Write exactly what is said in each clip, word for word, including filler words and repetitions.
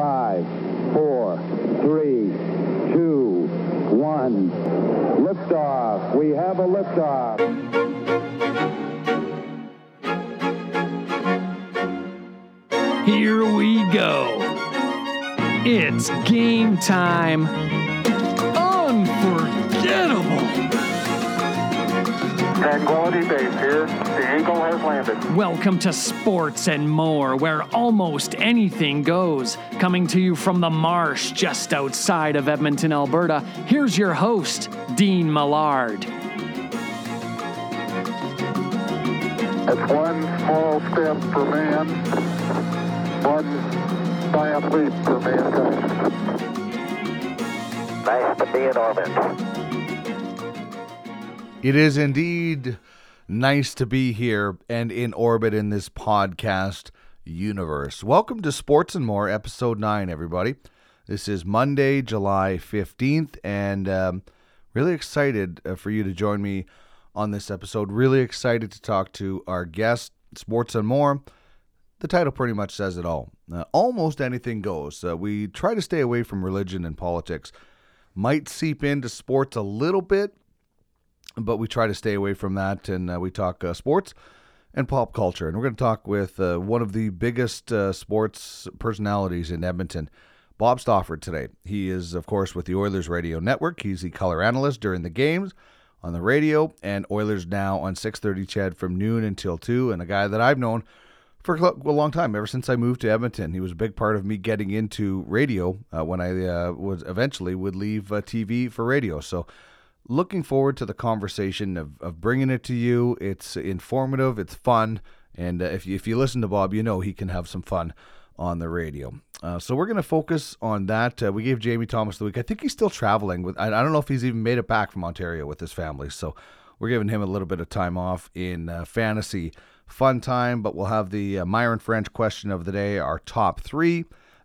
five, four, three, two, one. Liftoff. We have a liftoff. Here we go. It's game time. Unforgettable. Tranquility Base here. The Eagle has landed. Welcome to Sports and More, where almost anything goes. Coming to you from the marsh just outside of Edmonton, Alberta, here's your host, Dean Millard. It's one small step for man. One giant leap for mankind. Nice to be in orbit. It is indeed nice to be here and in orbit in this podcast universe. Welcome to Sports and More, Episode nine, everybody. This is Monday, July fifteenth, and um, really excited uh, for you to join me on this episode. Really excited to talk to our guest, Sports and More. The title pretty much says it all. Uh, almost anything goes. Uh, we try to stay away from religion and politics. Might seep into sports a little bit, but we try to stay away from that, and uh, we talk uh, sports and pop culture. And we're going to talk with uh, one of the biggest uh, sports personalities in Edmonton, Bob Stauffer, today. He is, of course, with the Oilers Radio Network. He's the color analyst during the games on the radio, and Oilers Now on six thirty C H E D from noon until two, and a guy that I've known for a long time, ever since I moved to Edmonton. He was a big part of me getting into radio uh, when I uh, was eventually would leave uh, T V for radio. So looking forward to the conversation of, of bringing it to you. It's informative, it's fun, and uh, if, you, if you listen to Bob, you know he can have some fun on the radio. Uh, so we're going to focus on that. Uh, we gave Jamie Thomas the week. I think he's still traveling. With I, I don't know if he's even made it back from Ontario with his family, so we're giving him a little bit of time off in uh, fantasy. Fun time, but we'll have the uh, Myron French question of the day, our top three,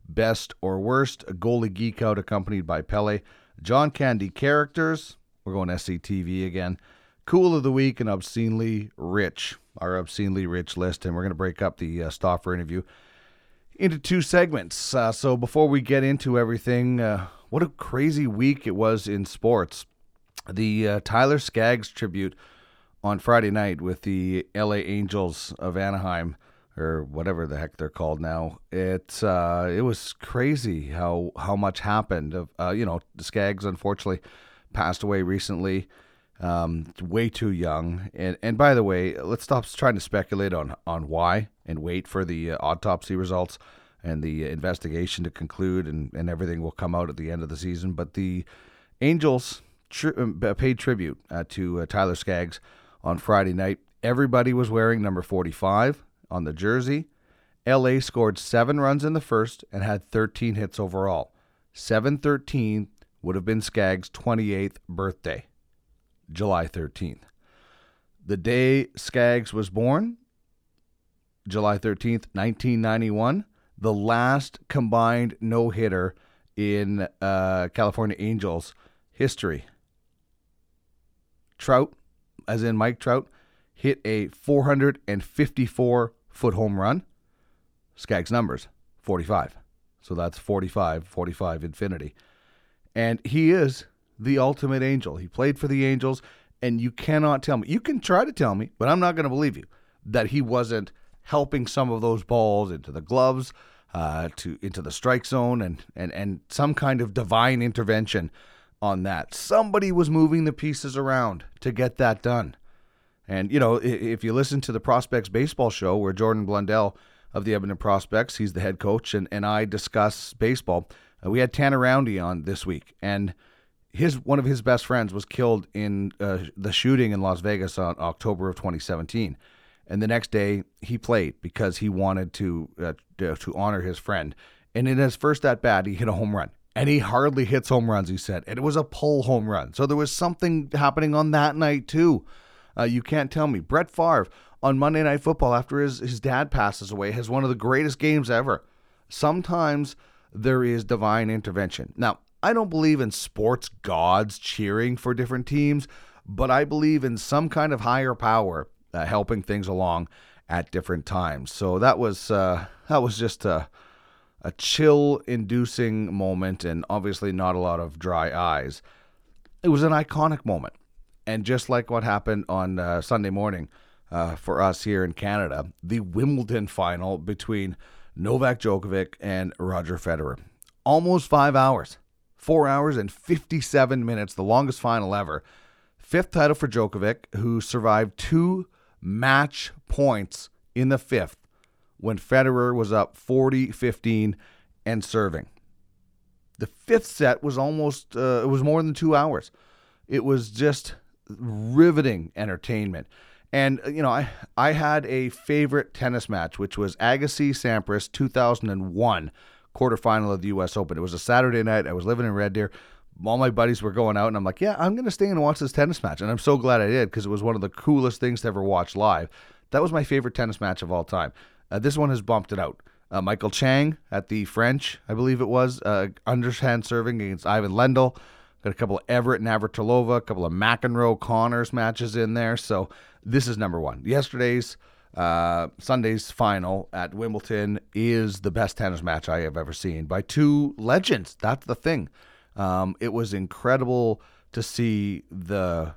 best or worst, a goalie geek out accompanied by Pele, John Candy characters, we're going S C T V again, cool of the week, and obscenely rich, our obscenely rich list, and we're going to break up the uh, Stauffer interview into two segments. Uh, so before we get into everything, uh, what a crazy week it was in sports. The uh, Tyler Skaggs tribute on Friday night with the L A. Angels of Anaheim, or whatever the heck they're called now. It's uh, it was crazy how how much happened. Uh, you know, Skaggs unfortunately passed away recently, um, way too young. And and by the way, let's stop trying to speculate on on why and wait for the uh, autopsy results and the investigation to conclude, and and everything will come out at the end of the season. But the Angels tri- paid tribute uh, to uh, Tyler Skaggs. On Friday night, everybody was wearing number forty-five on the jersey. L A scored seven runs in the first and had thirteen hits overall. seven thirteen would have been Skaggs' twenty-eighth birthday, July thirteenth. The day Skaggs was born, July thirteenth, nineteen ninety-one, the last combined no-hitter in uh, California Angels history. Trout, as in Mike Trout, hit a four fifty-four foot home run. Skaggs' numbers, forty-five. So that's forty-five, forty-five infinity. And he is the ultimate Angel. He played for the Angels, and you cannot tell me. You can try to tell me, but I'm not going to believe you, that he wasn't helping some of those balls into the gloves, uh, to into the strike zone, and, and, and some kind of divine intervention on that. Somebody was moving the pieces around to get that done. And, you know, if you listen to the Prospects Baseball Show, where Jordan Blundell of the Edmonton Prospects, he's the head coach, and, and I discuss baseball, uh, we had Tanner Roundy on this week, and his one of his best friends was killed in uh, the shooting in Las Vegas on October of twenty seventeen. And the next day, he played because he wanted to uh, to honor his friend. And in his first at-bat, he hit a home run. And he hardly hits home runs, he said. And it was a pull home run. So there was something happening on that night, too. Uh, you can't tell me. Brett Favre, on Monday Night Football, after his, his dad passes away, has one of the greatest games ever. Sometimes there is divine intervention. Now, I don't believe in sports gods cheering for different teams, but I believe in some kind of higher power uh, helping things along at different times. So that was, uh, that was just a... Uh, a chill-inducing moment and obviously not a lot of dry eyes. It was an iconic moment. And just like what happened on uh, Sunday morning uh, for us here in Canada, the Wimbledon final between Novak Djokovic and Roger Federer. Almost five hours, four hours and fifty-seven minutes, the longest final ever. Fifth title for Djokovic, who survived two match points in the fifth when Federer was up forty fifteen and serving. The fifth set was almost, uh, it was more than two hours. It was just riveting entertainment. And, you know, I, I had a favorite tennis match, which was Agassi-Sampras two thousand one quarterfinal of the U S Open. It was a Saturday night. I was living in Red Deer. All my buddies were going out, and I'm like, yeah, I'm going to stay and watch this tennis match. And I'm so glad I did, because it was one of the coolest things to ever watch live. That was my favorite tennis match of all time. Uh, this one has bumped it out. Uh, Michael Chang at the French, I believe it was, uh, underhand serving against Ivan Lendl. Got a couple of Everett and Navratilova, a couple of McEnroe Connors matches in there. So this is number one. Yesterday's, uh, Sunday's final at Wimbledon is the best tennis match I have ever seen by two legends. That's the thing. Um, it was incredible to see the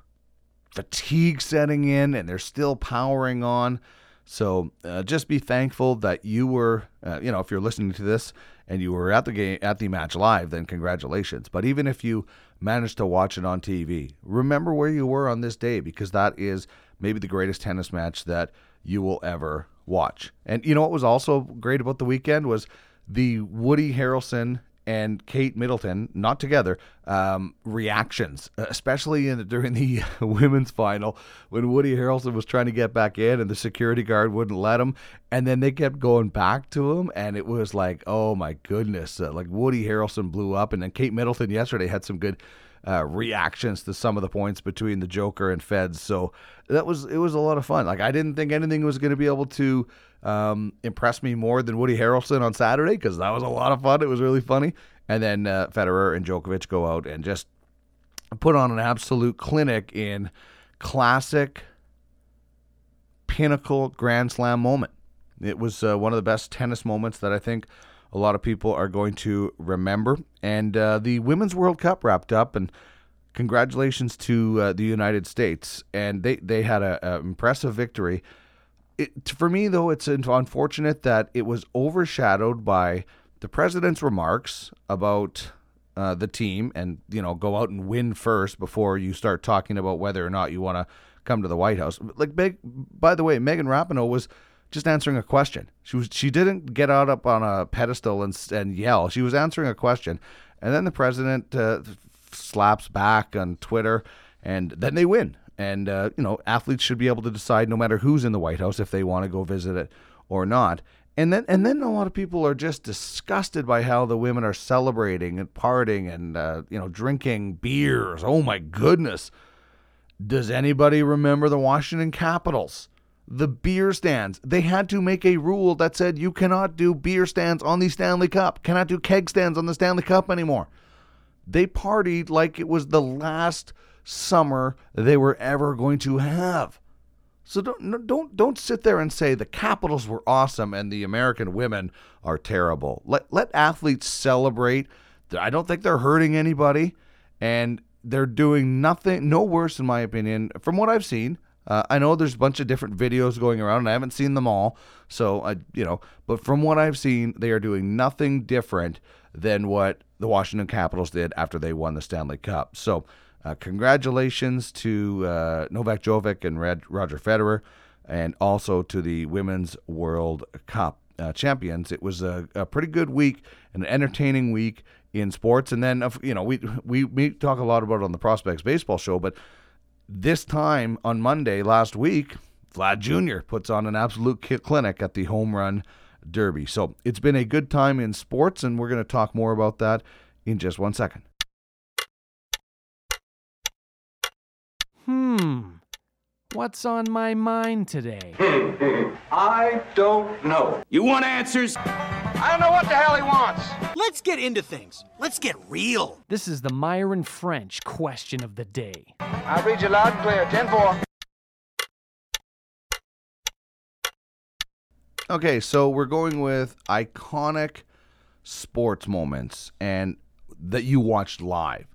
fatigue setting in, and they're still powering on. So uh, just be thankful that you were, uh, you know, if you're listening to this and you were at the game, at the match live, then congratulations. But even if you managed to watch it on T V, remember where you were on this day, because that is maybe the greatest tennis match that you will ever watch. And you know what was also great about the weekend was the Woody Harrelson and Kate Middleton, not together, um, reactions, especially in the, during the women's final when Woody Harrelson was trying to get back in and the security guard wouldn't let him. And then they kept going back to him, and it was like, oh, my goodness. Uh, like Woody Harrelson blew up, and then Kate Middleton yesterday had some good uh, reactions to some of the points between the Joker and Feds. So that was it was a lot of fun. Like, I didn't think anything was going to be able to Um, impressed me more than Woody Harrelson on Saturday, because that was a lot of fun. It was really funny. And then uh, Federer and Djokovic go out and just put on an absolute clinic in classic pinnacle Grand Slam moment. It was uh, one of the best tennis moments that I think a lot of people are going to remember. And uh, the Women's World Cup wrapped up, and congratulations to uh, the United States. And they, they had an impressive victory. It, for me, though, it's unfortunate that it was overshadowed by the president's remarks about uh, the team and, you know, go out and win first before you start talking about whether or not you want to come to the White House. Like, by the way, Megan Rapinoe was just answering a question. She was she didn't get out up on a pedestal and, and yell. She was answering a question. And then the president uh, slaps back on Twitter, and then they win. And, uh, you know, athletes should be able to decide, no matter who's in the White House, if they want to go visit it or not. And then and then a lot of people are just disgusted by how the women are celebrating and partying and, uh, you know, drinking beers. Oh, my goodness. Does anybody remember the Washington Capitals? The beer stands. They had to make a rule that said you cannot do beer stands on the Stanley Cup. Cannot do keg stands on the Stanley Cup anymore. They partied like it was the last summer they were ever going to have. So don't don't don't sit there and say the Capitals were awesome and the American women are terrible. Let let athletes celebrate. I don't think they're hurting anybody, and they're doing nothing no worse, in my opinion, from what I've seen. Uh, I know there's a bunch of different videos going around, and I haven't seen them all. So I you know, but from what I've seen, they are doing nothing different than what the Washington Capitals did after they won the Stanley Cup. So. Uh, congratulations to uh, Novak Djokovic and Red, Roger Federer, and also to the Women's World Cup uh, champions. It was a, a pretty good week, an entertaining week in sports. And then, you know, we, we we talk a lot about it on the Prospects Baseball Show, but this time on Monday last week, Vlad Junior puts on an absolute clinic at the Home Run Derby. So it's been a good time in sports, and we're going to talk more about that in just one second. Hmm, what's on my mind today? I don't know. You want answers? I don't know what the hell he wants. Let's get into things. Let's get real. This is the Myron French question of the day. I'll read you loud and clear. ten four. Okay, so we're going with iconic sports moments and that you watched live.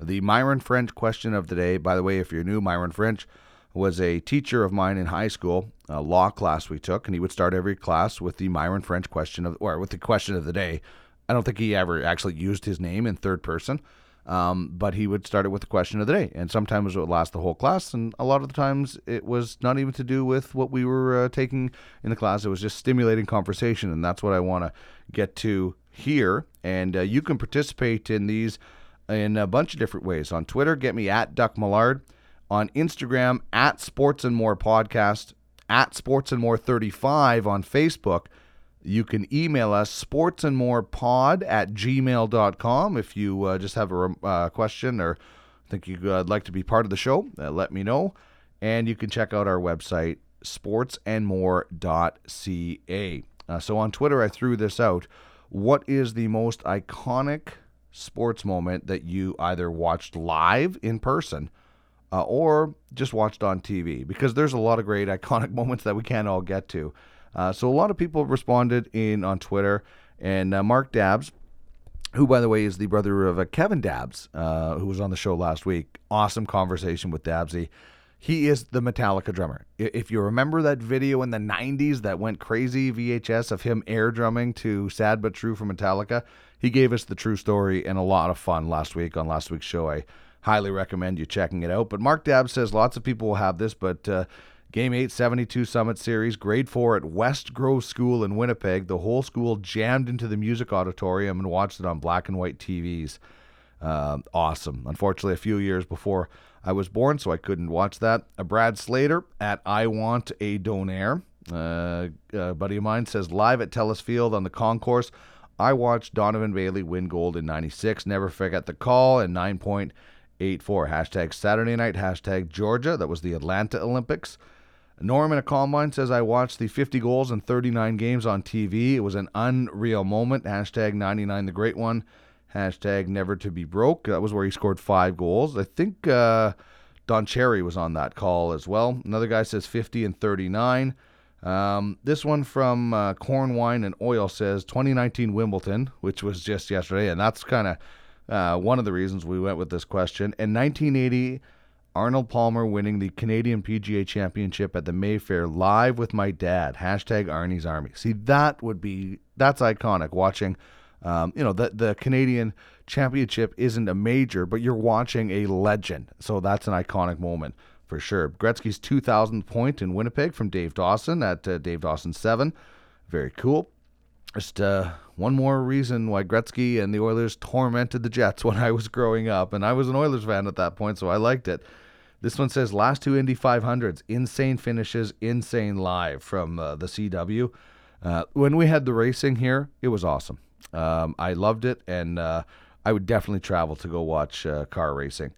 The Myron French question of the day, by the way, if you're new, Myron French was a teacher of mine in high school, a law class we took, and he would start every class with the Myron French question of, or with the question of the day. I don't think he ever actually used his name in third person, um, but he would start it with the question of the day, and sometimes it would last the whole class, and a lot of the times it was not even to do with what we were uh, taking in the class. It was just stimulating conversation, and that's what I want to get to here, and uh, you can participate in these in a bunch of different ways. On Twitter, get me at Duck Millard. On Instagram, at Sports and More Podcast, at Sports and More thirty-five on Facebook. You can email us sportsandmorepod at gmail dot com if you uh, just have a uh, question or think you'd uh, like to be part of the show. Uh, let me know. And you can check out our website, sports and more dot c a. Uh, so on Twitter, I threw this out. What is the most iconic sports moment that you either watched live in person Uh, or just watched on T V? Because there's a lot of great iconic moments that we can't all get to. Uh, so a lot of people responded in on Twitter. And uh, Mark Dabbs, who, by the way, is the brother of uh, Kevin Dabbs, uh, who was on the show last week. Awesome conversation with Dabbsy. He is the Metallica drummer. If you remember that video in the nineties that went crazy, V H S, of him air drumming to Sad But True from Metallica, he gave us the true story and a lot of fun last week on last week's show. I highly recommend you checking it out. But Mark Dabbs says lots of people will have this, but uh, Game eight, seventy-two Summit Series, grade four at West Grove School in Winnipeg. The whole school jammed into the music auditorium and watched it on black and white T Vs. Uh, awesome. Unfortunately, a few years before I was born, so I couldn't watch that. Uh, Brad Slater at I Want a Donaire. Uh, a buddy of mine says, live at TELUS Field on the concourse, I watched Donovan Bailey win gold in ninety-six. Never forget the call and nine point eight four. Hashtag Saturday night, hashtag Georgia. That was the Atlanta Olympics. Norman at Combine says, I watched the fifty goals in thirty-nine games on T V. It was an unreal moment. Hashtag ninety-nine, the great one. Hashtag never to be broke. That was where he scored five goals. I think uh, Don Cherry was on that call as well. Another guy says fifty and thirty-nine. Um, this one from uh, Corn, Wine, and Oil says twenty nineteen Wimbledon, which was just yesterday. And that's kind of uh, one of the reasons we went with this question. And nineteen eighty, Arnold Palmer winning the Canadian P G A Championship at the Mayfair live with my dad. Hashtag Arnie's Army. See, that would be, that's iconic, watching, um, you know, the, the Canadian Championship isn't a major, but you're watching a legend. So that's an iconic moment for sure. Gretzky's two thousandth point in Winnipeg from Dave Dawson at uh, Dave Dawson seven. Very cool. Just uh, one more reason why Gretzky and the Oilers tormented the Jets when I was growing up, and I was an Oilers fan at that point, so I liked it. This one says, last two Indy five hundreds, insane finishes, insane live from uh, the C W. Uh, when we had the racing here, it was awesome. Um, I loved it, and uh, I would definitely travel to go watch uh, car racing.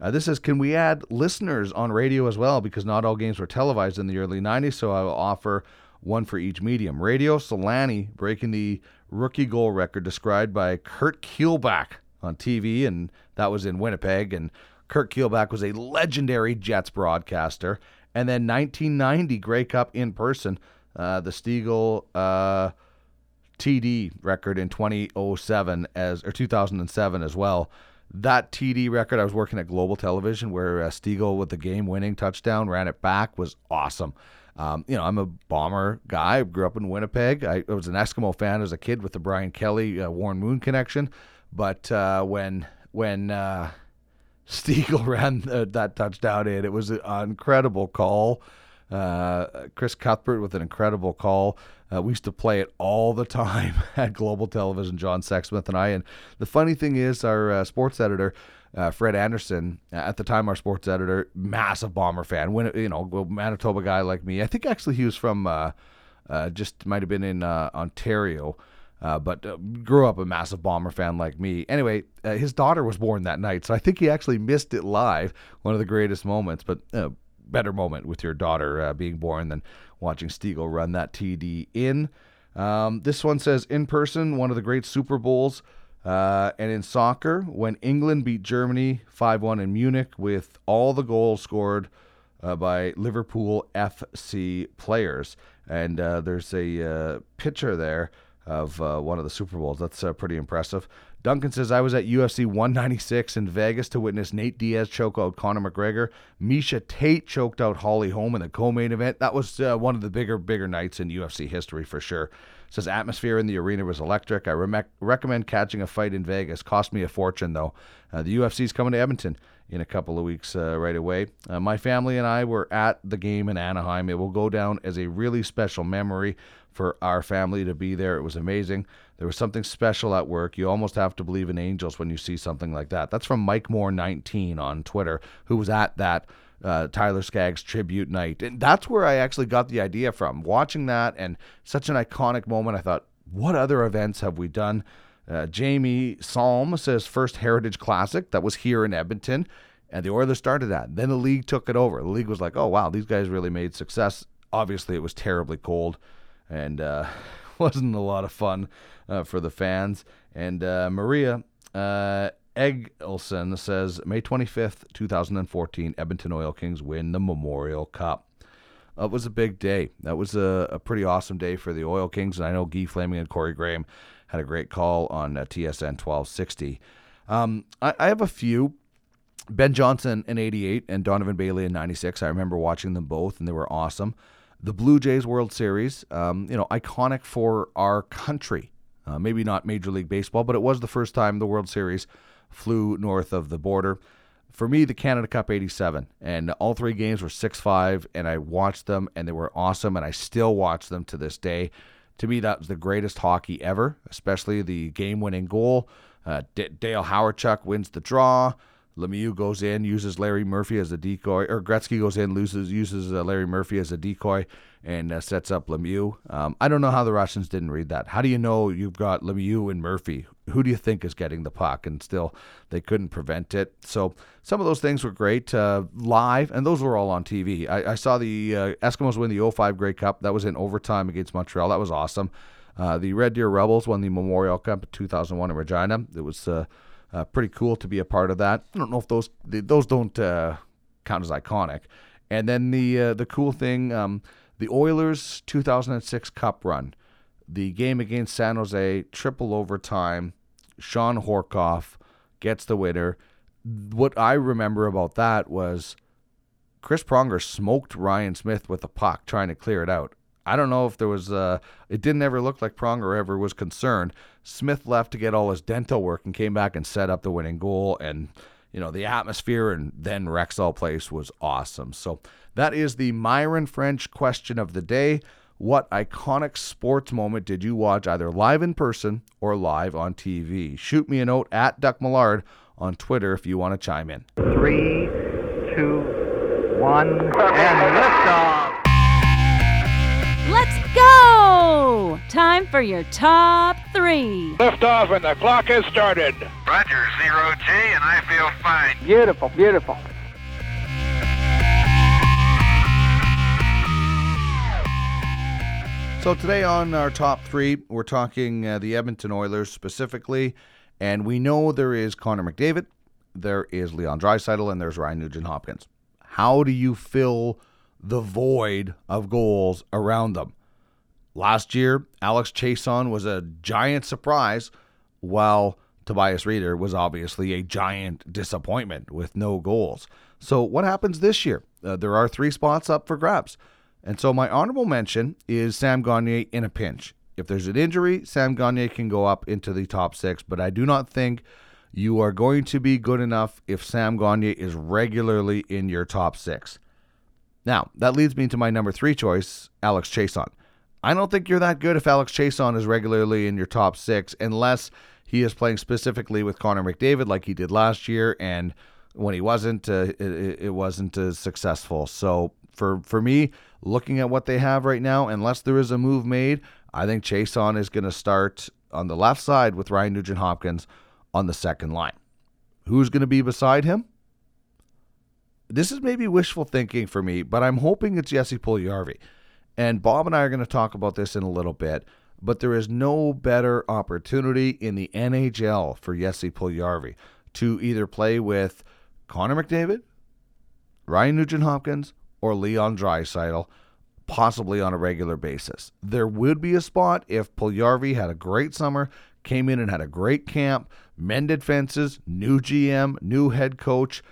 Uh, this is, can we add listeners on radio as well? Because not all games were televised in the early nineties, so I will offer one for each medium. Radio, Solani breaking the rookie goal record described by Kurt Keilbach on T V, and that was in Winnipeg. And Kurt Keilbach was a legendary Jets broadcaster. And then nineteen ninety Grey Cup in person, uh, the Stegall uh, T D record in twenty oh seven as or two thousand seven as well. That T D record, I was working at Global Television, where uh, Stegall with the game-winning touchdown ran it back, was awesome. Um, you know, I'm a Bomber guy. I grew up in Winnipeg. I, I was an Eskimo fan as a kid with the Brian Kelly, uh, Warren Moon connection. But uh, when when uh, Stegall ran the, that touchdown in, it was an incredible call. Uh, Chris Cuthbert with an incredible call. Uh, we used to play it all the time at Global Television, John Sexsmith and I. And the funny thing is, our uh, sports editor, Uh, Fred Anderson, at the time our sports editor, massive Bomber fan. When, you know, Manitoba guy like me. I think actually he was from, uh, uh, just might have been in uh, Ontario, uh, but uh, grew up a massive Bomber fan like me. Anyway, uh, his daughter was born that night, so I think he actually missed it live. One of the greatest moments, but a uh, better moment with your daughter uh, being born than watching Stegall run that T D in. Um, this one says, in person, one of the great Super Bowls. Uh, and in soccer, when England beat Germany five one in Munich with all the goals scored uh, by Liverpool F C players. And uh, there's a uh, picture there of uh, one of the Super Bowls. That's uh, pretty impressive. Duncan says, I was at U F C one ninety-six in Vegas to witness Nate Diaz choke out Conor McGregor. Misha Tate choked out Holly Holm in the co-main event. That was uh, one of the bigger, bigger nights in U F C history for sure. Says, atmosphere in the arena was electric. I re- recommend catching a fight in Vegas. Cost me a fortune, though. Uh, the U F C's coming to Edmonton in a couple of weeks uh, right away. Uh, my family and I were at the game in Anaheim. It will go down as a really special memory for our family to be there. It was amazing. There was something special at work. You almost have to believe in angels when you see something like that. That's from Mike Moore nineteen on Twitter, who was at that uh, Tyler Skaggs tribute night. And that's where I actually got the idea from. Watching that and such an iconic moment, I thought, what other events have we done? Uh, Jamie Salm says, first Heritage Classic. That was here in Edmonton. And the Oilers started that. Then the league took it over. The league was like, oh, wow, these guys really made success. Obviously, it was terribly cold. And uh wasn't a lot of fun uh, for the fans. And uh, Maria uh, Eggelson says, May twenty-fifth, twenty fourteen, Edmonton Oil Kings win the Memorial Cup. Uh, it was a big day. That was a, a pretty awesome day for the Oil Kings. And I know Guy Flaming and Corey Graham had a great call on uh, T S N twelve sixty. Um, I, I have a few. Ben Johnson in eighty-eight and Donovan Bailey in ninety-six. I remember watching them both, and they were awesome. The Blue Jays World Series, um, you know, iconic for our country. Uh, maybe not Major League Baseball, but it was the first time the World Series flew north of the border. For me, the Canada Cup eighty-seven, and all three games were six five, and I watched them, and they were awesome, and I still watch them to this day. To me, that was the greatest hockey ever, especially the game-winning goal. Uh, D- Dale Hawerchuk wins the draw. Lemieux goes in, uses Larry Murphy as a decoy, or Gretzky goes in, loses, uses uh, Larry Murphy as a decoy, and uh, sets up Lemieux. Um, I don't know how the Russians didn't read that. How do you know you've got Lemieux and Murphy? Who do you think is getting the puck? And still, they couldn't prevent it. So some of those things were great uh, live, and those were all on T V. I, I saw the uh, Eskimos win the oh five Grey Cup. That was in overtime against Montreal. That was awesome. Uh, the Red Deer Rebels won the Memorial Cup in two thousand one in Regina. It was... Uh, Uh, pretty cool to be a part of that. I don't know if those those don't uh, count as iconic. And then the uh, the cool thing, um, the Oilers two thousand six Cup run, the game against San Jose, triple overtime, Sean Horkoff gets the winner. What I remember about that was Chris Pronger smoked Ryan Smith with a puck trying to clear it out. I don't know if there was, uh, it didn't ever look like Pronger ever was concerned. Smith left to get all his dental work and came back and set up the winning goal. And, you know, the atmosphere and then Rexall Place was awesome. So that is the Myron French question of the day. What iconic sports moment did you watch either live in person or live on T V? Shoot me a note at Duck Millard on Twitter if you want to chime in. Three, two, one, and liftoff. Let's go! Time for your top three. Lift off and the clock has started. Roger, zero G, and I feel fine. Beautiful, beautiful. So today on our top three, we're talking uh, the Edmonton Oilers specifically, and we know there is Connor McDavid, there is Leon Draisaitl, and there's Ryan Nugent-Hopkins. How do you fill the void of goals around them? Last year, Alex Chason was a giant surprise, while Tobias Rieder was obviously a giant disappointment with no goals. So what happens this year? Uh, there are three spots up for grabs. And so my honorable mention is Sam Gagner in a pinch. If there's an injury, Sam Gagner can go up into the top six, but I do not think you are going to be good enough if Sam Gagner is regularly in your top six. Now, that leads me to my number three choice, Alex Chason. I don't think you're that good if Alex Chason is regularly in your top six, unless he is playing specifically with Connor McDavid like he did last year, and when he wasn't, uh, it, it wasn't as successful. So for, for me, looking at what they have right now, unless there is a move made, I think Chason is going to start on the left side with Ryan Nugent-Hopkins on the second line. Who's going to be beside him? This is maybe wishful thinking for me, but I'm hoping it's Jesse Puljujarvi. And Bob and I are going to talk about this in a little bit, but there is no better opportunity in the N H L for Jesse Puljujarvi to either play with Connor McDavid, Ryan Nugent-Hopkins, or Leon Draisaitl. possibly on a regular basis. There would be a spot if Puljujarvi had a great summer, came in and had a great camp, mended fences, new G M, new head coach.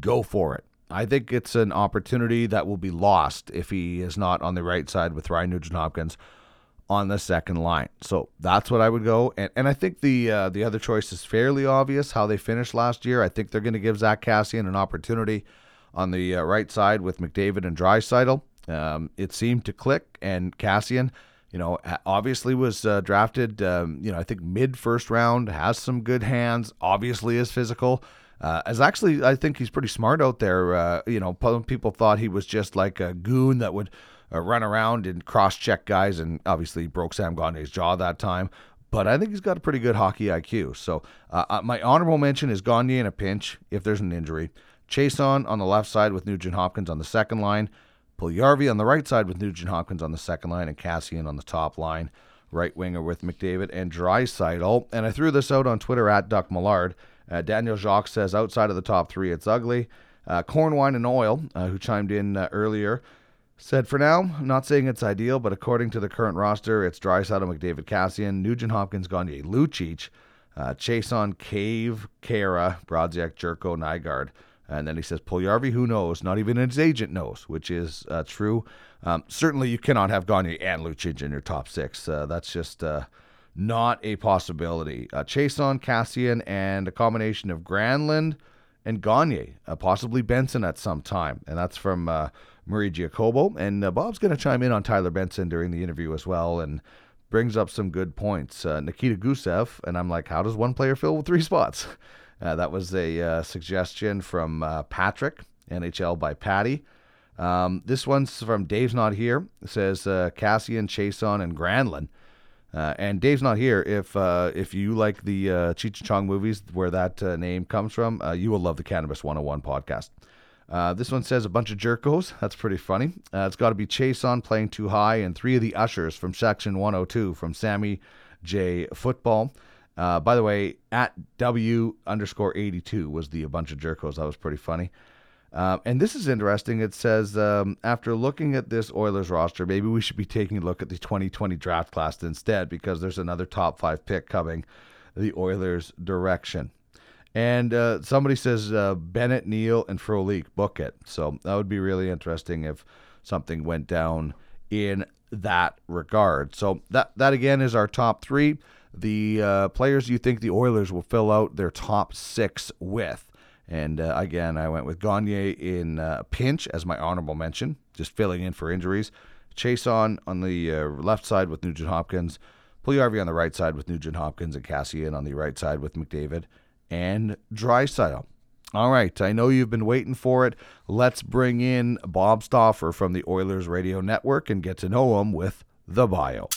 Go for it. I think it's an opportunity that will be lost if he is not on the right side with Ryan Nugent-Hopkins on the second line. So that's what I would go. And and I think the uh, the other choice is fairly obvious, how they finished last year. I think they're going to give Zach Kassian an opportunity on the uh, right side with McDavid and Draisaitl. Um, it seemed to click, and Kassian, you know, obviously was uh, drafted, um, you know, I think mid first round, has some good hands, obviously is physical. Uh, as actually, I think he's pretty smart out there. Uh, you know, people thought he was just like a goon that would uh, run around and cross-check guys, and obviously broke Sam Gagner's jaw that time. But I think he's got a pretty good hockey I Q. So uh, my honorable mention is Gagne in a pinch if there's an injury. Chiasson on the left side with Nugent-Hopkins on the second line. Puljujarvi on the right side with Nugent-Hopkins on the second line, and Kassian on the top line, right winger with McDavid and Draisaitl. And I threw this out on Twitter at Duck Millard. Uh, Daniel Jacques says, outside of the top three, it's ugly. Uh, Corn, Wine, and Oil, uh, who chimed in uh, earlier, said, for now, I'm not saying it's ideal, but according to the current roster, it's Draisaitl, McDavid, Kassian, Nugent-Hopkins, Gagne, Lucic, uh, Chiasson, Cave, Kara, Brodziak, Jerko, Nygaard. And then he says, Puljujarvi, who knows? Not even his agent knows, which is uh, true. Um, certainly you cannot have Gagne and Lucic in your top six. Uh, that's just uh, not a possibility. Uh, Chiasson, Kassian, and a combination of Granlund and Gagne, uh, possibly Benson at some time. And that's from uh, Marie Giacobo. And uh, Bob's going to chime in on Tyler Benson during the interview as well, and brings up some good points. Uh, Nikita Gusev, and I'm like, how does one player fill with three spots? Uh, that was a uh, suggestion from uh, Patrick, N H L by Patty. Um, this one's from Dave's Not Here. It says uh, Kassian, Chiasson, and Granlund. Uh, and Dave's Not Here. If uh, if you like the uh, Cheech and Chong movies where that uh, name comes from, uh, you will love the Cannabis one oh one podcast. Uh, this one says a bunch of jerkos. That's pretty funny. Uh, it's got to be Chiasson playing too high, and three of the ushers from Section one oh two from Sammy J. Football. Uh, by the way, at W underscore eighty-two was the a bunch of jerkos. That was pretty funny. Uh, and this is interesting. It says, um, after looking at this Oilers roster, maybe we should be taking a look at the twenty twenty draft class instead, because there's another top five pick coming the Oilers direction. And uh, somebody says uh, Bennett, Neal, and Frolik, book it. So that would be really interesting if something went down in that regard. So that, that again, is our top three. The uh, players you think the Oilers will fill out their top six with. And uh, again, I went with Gagne in uh, pinch as my honorable mention, just filling in for injuries. Chiasson on the uh, left side with Nugent-Hopkins. Puljujarvi on the right side with Nugent-Hopkins, and Kassian on the right side with McDavid and Draisaitl. All right, I know you've been waiting for it. Let's bring in Bob Stauffer from the Oilers Radio Network and get to know him with The Bio.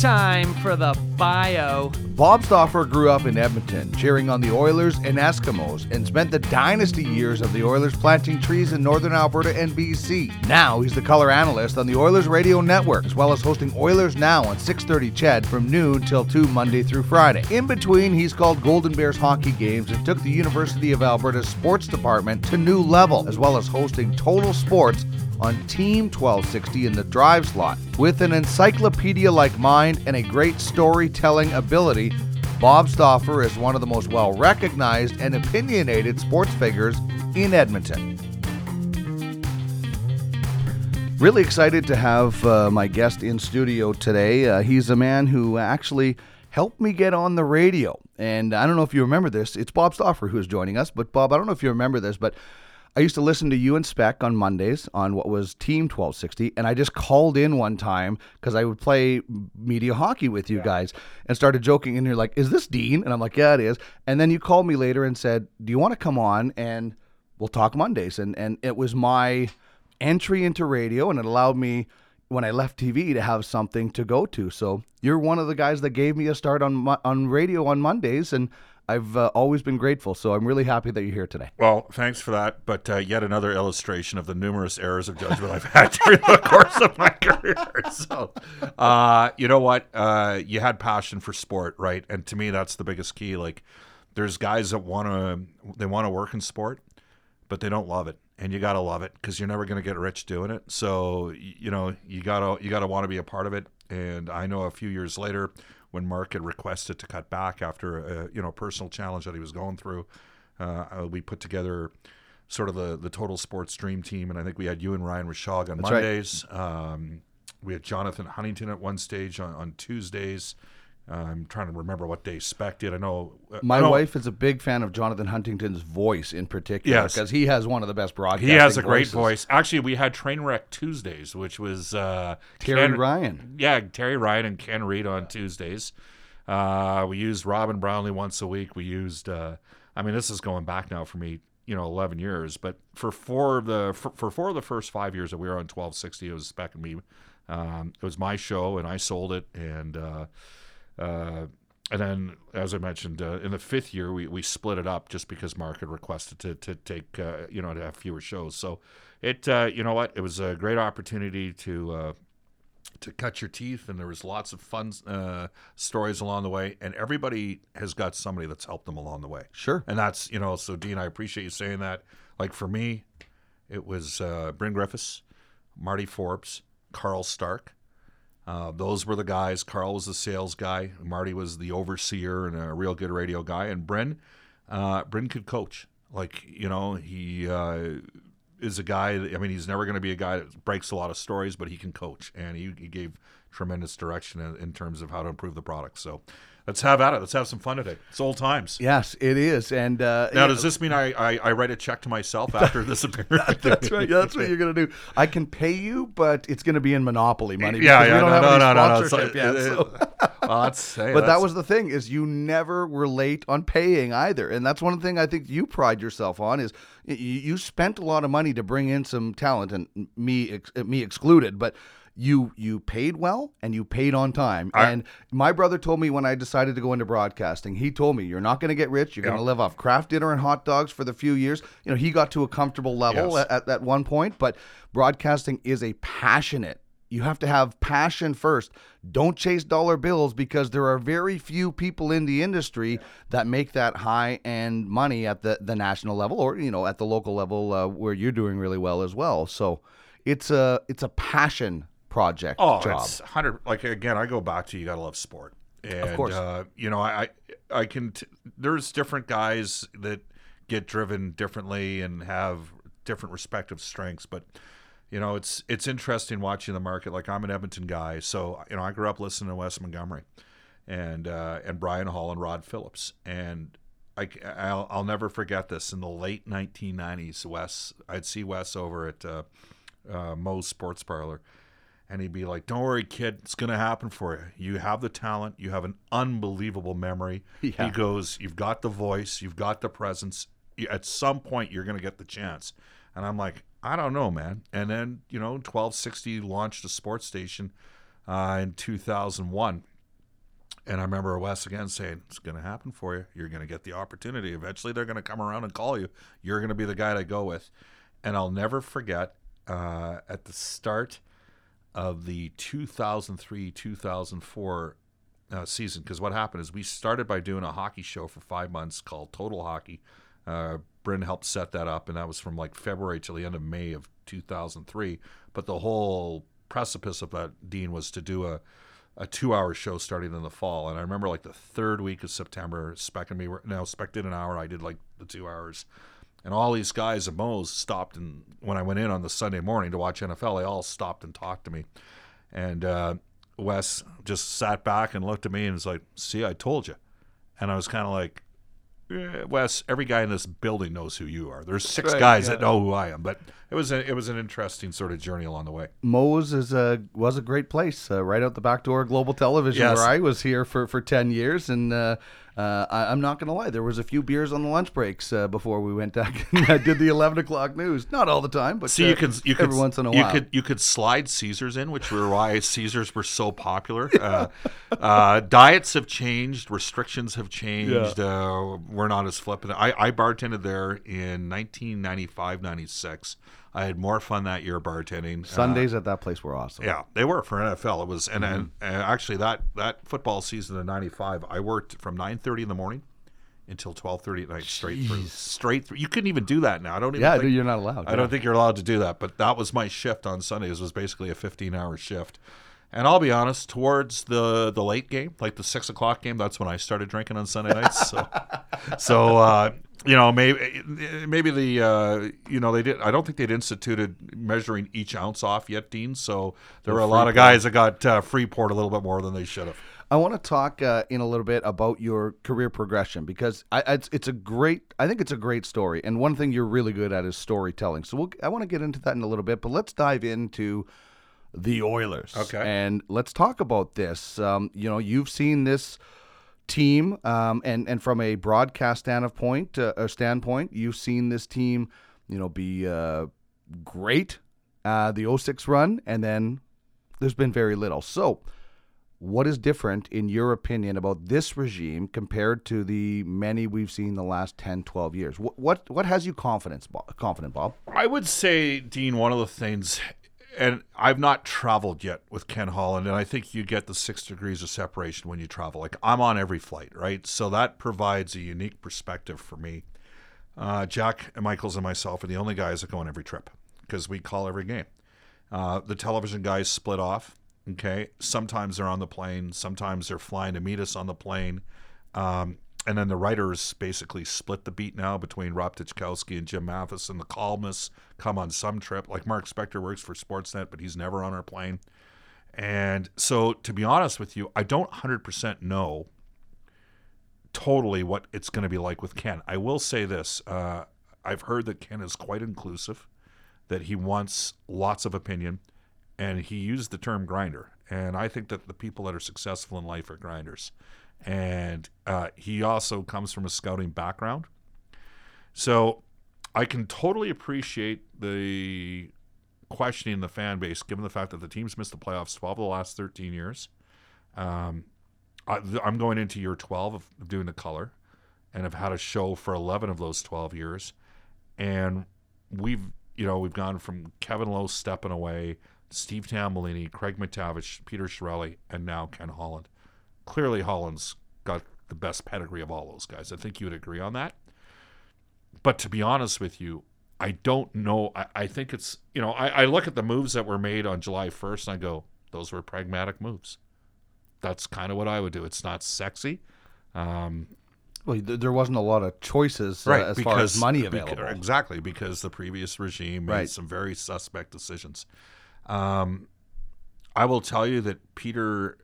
Time for The Bio. Bob Stauffer grew up in Edmonton, cheering on the Oilers and Eskimos, and spent the dynasty years of the Oilers planting trees in northern Alberta and B C. Now he's the color analyst on the Oilers Radio Network, as well as hosting Oilers Now on six thirty C H E D from noon till two Monday through Friday. In between, he's called Golden Bears hockey games and took the University of Alberta's sports department to new level, as well as hosting Total Sports on Team twelve sixty in the drive slot. With an encyclopedia-like mind and a great storytelling ability, Bob Stauffer is one of the most well-recognized and opinionated sports figures in Edmonton. Really excited to have uh, my guest in studio today. Uh, he's a man who actually helped me get on the radio. And I don't know if you remember this. It's Bob Stauffer who's joining us. But Bob, I don't know if you remember this, but I used to listen to you and Spec on Mondays on what was Team twelve sixty, and I just called in one time because I would play media hockey with you yeah. guys, and started joking, and you're like, is this Dean? And I'm like, yeah, it is. And then you called me later and said, do you want to come on and we'll talk Mondays? And and it was my entry into radio, and it allowed me, when I left T V, to have something to go to. So you're one of the guys that gave me a start on on radio on Mondays, and I've uh, always been grateful, so I'm really happy that you're here today. Well, thanks for that, but uh, yet another illustration of the numerous errors of judgment I've had during the course of my career. So, uh, you know what? Uh, you had passion for sport, right? And to me, that's the biggest key. Like, there's guys that want to, they want to work in sport, but they don't love it. And you got to love it because you're never going to get rich doing it. So, you know, you got to you got to want to be a part of it. And I know a few years later, when Mark had requested to cut back after a, you know, personal challenge that he was going through, uh, we put together sort of the, the Total Sports Dream Team. And I think we had you and Ryan Rashog on That's Mondays. Right. Um, we had Jonathan Huntington at one stage on, on Tuesdays. Uh, I'm trying to remember what day Speck did. I know uh, my I know, wife is a big fan of Jonathan Huntington's voice in particular because yes. he has one of the best broadcasting voices. He has a great voice. Actually, we had Trainwreck Tuesdays, which was uh, Terry Ken, Ryan. Yeah, Terry Ryan and Ken Reed on yeah. Tuesdays. Uh, we used Robin Brownlee once a week. We used. Uh, I mean, this is going back now for me, you know, eleven years. But for four of the for, for four of the first five years that we were on twelve sixty, it was Speck and me. Um, it was my show, and I sold it, and. Uh, Uh, and then, as I mentioned, uh, in the fifth year, we, we split it up just because Mark had requested to to take, uh, you know, to have fewer shows. So it, uh, you know what, it was a great opportunity to uh, to cut your teeth, and there was lots of fun uh, stories along the way. And everybody has got somebody that's helped them along the way. Sure. And that's, you know, so Dean, I appreciate you saying that. Like for me, it was uh, Bryn Griffiths, Marty Forbes, Carl Stark. Uh, those were the guys. Carl was the sales guy. Marty was the overseer and a real good radio guy. And Bryn, uh, Bryn could coach. Like, you know, he uh, is a guy, that, I mean, he's never going to be a guy that breaks a lot of stories, but he can coach. And he, he gave tremendous direction in, in terms of how to improve the product. So let's have at it. Let's have some fun today. It's old times. Yes, it is. And uh, now, does know, this mean I, I, I write a check to myself after this appearance? That, that's right. Yeah, that's what you're going to do. I can pay you, but it's going to be in Monopoly money. Yeah, yeah. We don't no, have no, any no, sponsorship no, no. It's, yet. So. It, it, well, that's, hey, but that's, that was the thing is you never were late on paying either. And that's one thing I think you pride yourself on is you, you spent a lot of money to bring in some talent, and me ex, me excluded, but You you paid well and you paid on time. I, and my brother told me when I decided to go into broadcasting, he told me, you're not going to get rich. You're yeah. going to live off craft dinner and hot dogs for the few years. You know, he got to a comfortable level yes. at, at one point. But broadcasting is a passionate. You have to have passion first. Don't chase dollar bills because there are very few people in the industry yeah. that make that high-end money at the, the national level or, you know, at the local level uh, where you're doing really well as well. So it's a, it's a passion project oh job. It's one hundred like again I go back to you gotta love sport and of course. uh you know I I can t- there's different guys that get driven differently and have different respective strengths, but you know it's it's interesting watching the market. Like I'm an Edmonton guy, so you know I grew up listening to Wes Montgomery and uh and Brian Hall and Rod Phillips, and I I'll, I'll never forget this. In the late nineteen nineties, Wes I'd see Wes over at uh, uh Moe's Sports Parlor. And he'd be like, don't worry, kid, it's going to happen for you. You have the talent. You have an unbelievable memory. Yeah. He goes, you've got the voice. You've got the presence. At some point, you're going to get the chance. And I'm like, I don't know, man. And then, you know, twelve sixty launched a sports station uh, in two thousand one. And I remember Wes again saying, it's going to happen for you. You're going to get the opportunity. Eventually, they're going to come around and call you. You're going to be the guy to go with. And I'll never forget uh, at the start of the two thousand three two thousand four uh, season, because what happened is we started by doing a hockey show for five months called Total Hockey. Uh, Bryn helped set that up, and that was from like February till the end of May of two thousand three. But the whole precipice of that, Dean, was to do a, a two-hour show starting in the fall. And I remember like the third week of September, Speck and me were, no, Speck did an hour, I did like the two hours. And all these guys at Moe's stopped, and when I went in on the Sunday morning to watch N F L, they all stopped and talked to me. And uh, Wes just sat back and looked at me and was like, see, I told you. And I was kind of like, eh, Wes, every guy in this building knows who you are. There's six right, guys yeah. that know who I am. But it was a, it was an interesting sort of journey along the way. Moe's is a, was a great place, uh, right out the back door of Global Television, yes. where I was here for, for ten years. And uh, Uh, I, I'm not going to lie. There was a few beers on the lunch breaks uh, before we went down and I did the eleven o'clock news. Not all the time, but so you uh, could, you every could, once in a while. You could, you could slide Caesars in, which were why Caesars were so popular. Uh, uh, diets have changed. Restrictions have changed. Yeah. Uh, we're not as flippant. I, I bartended there in nineteen ninety-five, ninety-six. I had more fun that year bartending. Sundays uh, at that place were awesome. Yeah, they were for N F L. It was, and, mm-hmm. and, and actually that, that football season in ninety-five, I worked from nine thirty in the morning until twelve thirty at night. Jeez. straight through. Straight through. You couldn't even do that now. I don't even. Yeah, think, dude, you're not allowed. I yeah. don't think you're allowed to do that. But that was my shift on Sundays. Was basically a fifteen-hour shift. And I'll be honest, towards the, the late game, like the six o'clock game, that's when I started drinking on Sunday nights. So, so uh, you know, maybe maybe the uh, you know they did. I don't think they'd instituted measuring each ounce off yet, Dean. So there were a lot of guys that got uh, free poured a little bit more than they should have. I want to talk uh, in a little bit about your career progression because I, it's, it's a great, I think it's a great story. And one thing you're really good at is storytelling. So we'll, I want to get into that in a little bit, but let's dive into the Oilers. Okay. And let's talk about this. Um, you know, you've seen this team, um, and, and from a broadcast standpoint, uh, or standpoint, you've seen this team, you know, be uh, great, uh, the oh six run, and then there's been very little. So what is different, in your opinion, about this regime compared to the many we've seen the last ten, twelve years? What what, what has you confidence, Bob, confident, Bob? I would say, Dean, one of the things... And I've not traveled yet with Ken Holland, and I think you get the six degrees of separation when you travel. Like, I'm on every flight, right? So that provides a unique perspective for me. Uh, Jack and Michaels and myself are the only guys that go on every trip because we call every game. Uh, the television guys split off, okay? Sometimes they're on the plane. Sometimes they're flying to meet us on the plane. Um, and then the writers basically split the beat now between Rob Tichkowski and Jim Mathis, and the columnists come on some trip. Like Mark Spector works for Sportsnet, but he's never on our plane. And so, to be honest with you, I don't one hundred percent know totally what it's going to be like with Ken. I will say this. Uh, I've heard that Ken is quite inclusive, that he wants lots of opinion, and he used the term grinder. And I think that the people that are successful in life are grinders. And uh, he also comes from a scouting background. So I can totally appreciate the questioning the fan base, given the fact that the team's missed the playoffs twelve of the last thirteen years. Um, I, I'm going into year twelve of, of doing the color and have had a show for eleven of those twelve years. And we've, you know, we've gone from Kevin Lowe stepping away, Steve Tambellini, Craig Mattavich, Peter Chiarelli, and now Ken Holland. Clearly, Holland's got the best pedigree of all those guys. I think you would agree on that. But to be honest with you, I don't know. I, I think it's, you know, I, I look at the moves that were made on July first and I go, those were pragmatic moves. That's kind of what I would do. It's not sexy. Um, well, there wasn't a lot of choices right, uh, as because, far as money available. Because, exactly, because the previous regime made right. some very suspect decisions. Um, I will tell you that Peter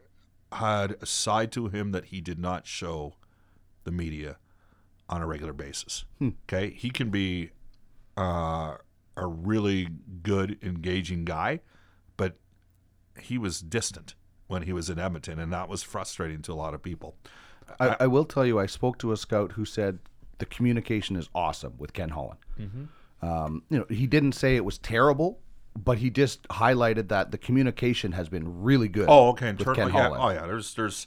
had a side to him that he did not show the media on a regular basis. Hmm. Okay, he can be uh, a really good, engaging guy, but he was distant when he was in Edmonton, and that was frustrating to a lot of people. I, I, I will tell you, I spoke to a scout who said the communication is awesome with Ken Holland. Mm-hmm. Um, you know, he didn't say it was terrible, but he just highlighted that the communication has been really good. Oh, okay. And with Ken Holland. Yeah. Oh, yeah. There's, there's,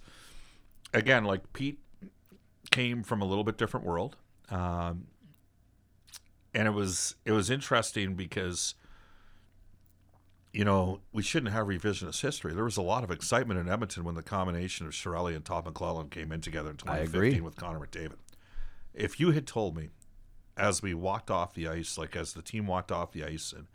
again, like Pete came from a little bit different world, um, and it was it was interesting because, you know, we shouldn't have revisionist history. There was a lot of excitement in Edmonton when the combination of Chiarelli and Todd McLellan came in together in twenty fifteen with Connor McDavid. If you had told me, as we walked off the ice, like as the team walked off the ice and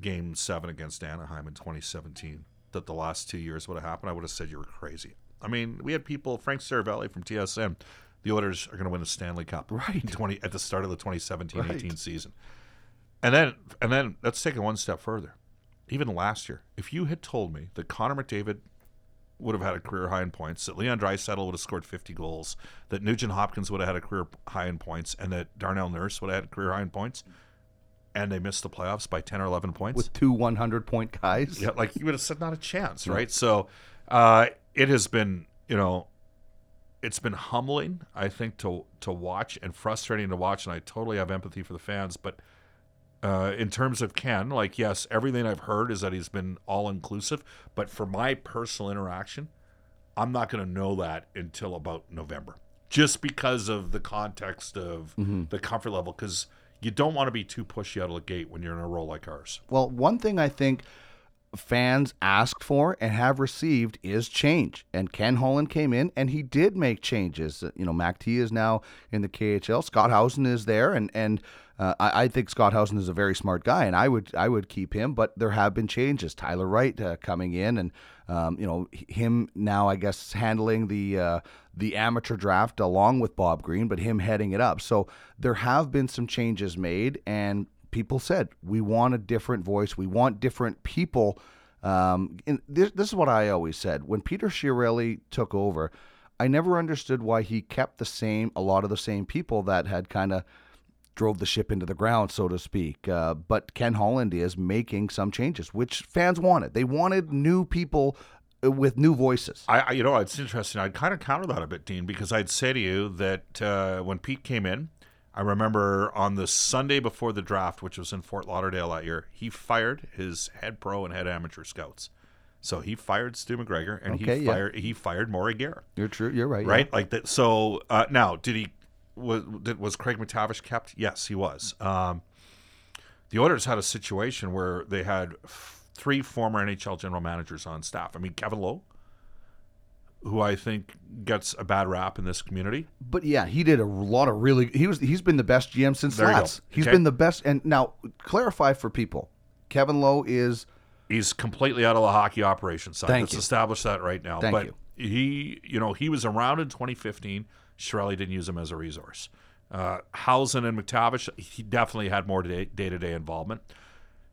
Game seven against Anaheim in twenty seventeen, that the last two years would have happened, I would have said you were crazy. I mean, we had people, Frank Saravelli from T S N, the Oilers are going to win a Stanley Cup right. twenty at the start of the twenty seventeen eighteen right. season. And then, and then let's take it one step further. Even last year, if you had told me that Connor McDavid would have had a career high in points, that Leon Draisaitl would have scored fifty goals, that Nugent-Hopkins would have had a career high in points, and that Darnell Nurse would have had a career high in points, and they missed the playoffs by ten or eleven points. With two one hundred point guys? Yeah, like you would have said not a chance, right? So uh, it has been, you know, it's been humbling, I think, to to watch and frustrating to watch, and I totally have empathy for the fans. But uh, in terms of Ken, like, yes, everything I've heard is that he's been all-inclusive, but for my personal interaction, I'm not going to know that until about November, just because of the context of mm-hmm. the comfort level, because you don't want to be too pushy out of the gate when you're in a role like ours. Well, one thing I think fans asked for and have received is change. And Ken Holland came in and he did make changes. You know, Mac T is now in the K H L. Scott Housen is there, and and uh, I, I think Scott Housen is a very smart guy, and I would I would keep him. But there have been changes. Tyler Wright uh, coming in, and um, you know, him now I guess handling the uh, the amateur draft along with Bob Green, but him heading it up. So there have been some changes made, and people said, we want a different voice. We want different people. Um, and this, this is what I always said. When Peter Chiarelli took over, I never understood why he kept the same, a lot of the same people that had kind of drove the ship into the ground, so to speak. Uh, but Ken Holland is making some changes, which fans wanted. They wanted new people with new voices. I, I you know, it's interesting. I'd kind of counter that a bit, Dean, because I'd say to you that uh, when Pete came in, I remember on the Sunday before the draft, which was in Fort Lauderdale that year, he fired his head pro and head amateur scouts. So he fired Stu McGregor, and okay, he yeah. fired he fired Maury Guerra. You're true. You're right. Right. Yeah. Like that. So uh, now, did he was did, was Craig McTavish kept? Yes, he was. Um, the Oilers had a situation where they had f- three former N H L general managers on staff. I mean, Kevin Lowe, who I think gets a bad rap in this community. But yeah, he did a lot of really, he was, he's been the best G M since Lats. He's okay. been the best. And now clarify for people, Kevin Lowe is. He's completely out of the hockey operations side. Thank Let's you. establish that right now. Thank but you. he, you know, he was around in twenty fifteen. Chiarelli didn't use him as a resource. Uh, Housen and McTavish, he definitely had more day to day involvement.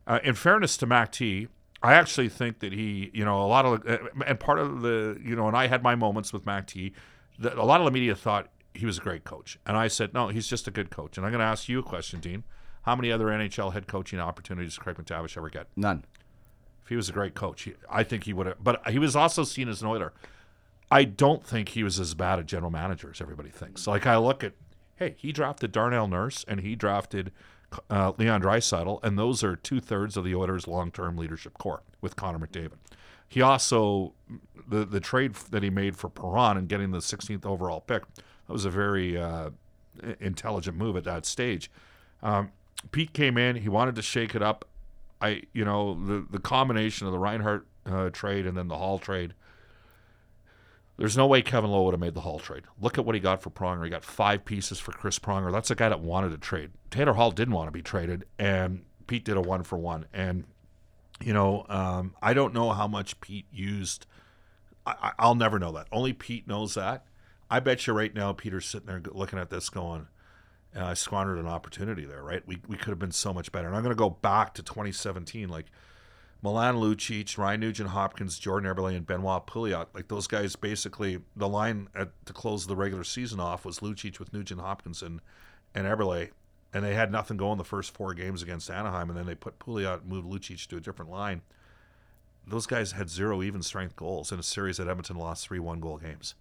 Uh, in fairness to Mac T, I actually think that he, you know, a lot of, and part of the, you know, and I had my moments with Mac T, that a lot of the media thought he was a great coach. And I said, no, he's just a good coach. And I'm going to ask you a question, Dean. How many other N H L head coaching opportunities did Craig McTavish ever get? None. If he was a great coach, he, I think he would have, but he was also seen as an Oiler. I don't think he was as bad a general manager as everybody thinks. Like, I look at, hey, he drafted Darnell Nurse and he drafted Uh, Leon Draisaitl, and those are two-thirds of the Oilers' long-term leadership core with Connor McDavid. He also, the, the trade that he made for Perron and getting the sixteenth overall pick, that was a very uh, intelligent move at that stage. Um, Pete came in. He wanted to shake it up. I, you know, the, the combination of the Reinhart uh, trade and then the Hall trade, there's no way Kevin Lowe would have made the Hall trade. Look at what he got for Pronger. He got five pieces for Chris Pronger. That's a guy that wanted to trade. Taylor Hall didn't want to be traded, and Pete did a one-for-one. And, you know, um, I don't know how much Pete used. I, I'll never know that. Only Pete knows that. I bet you right now Peter's sitting there looking at this going, I squandered an opportunity there, right? We we could have been so much better. And I'm going to go back to twenty seventeen, like, Milan Lucic, Ryan Nugent-Hopkins, Jordan Eberle, and Benoit Pouliot. Like, those guys basically, the line at the close of the regular season off was Lucic with Nugent-Hopkins and, and Eberle, and they had nothing going the first four games against Anaheim, and then they put Pouliot and moved Lucic to a different line. Those guys had zero even strength goals in a series that Edmonton lost three one-goal games.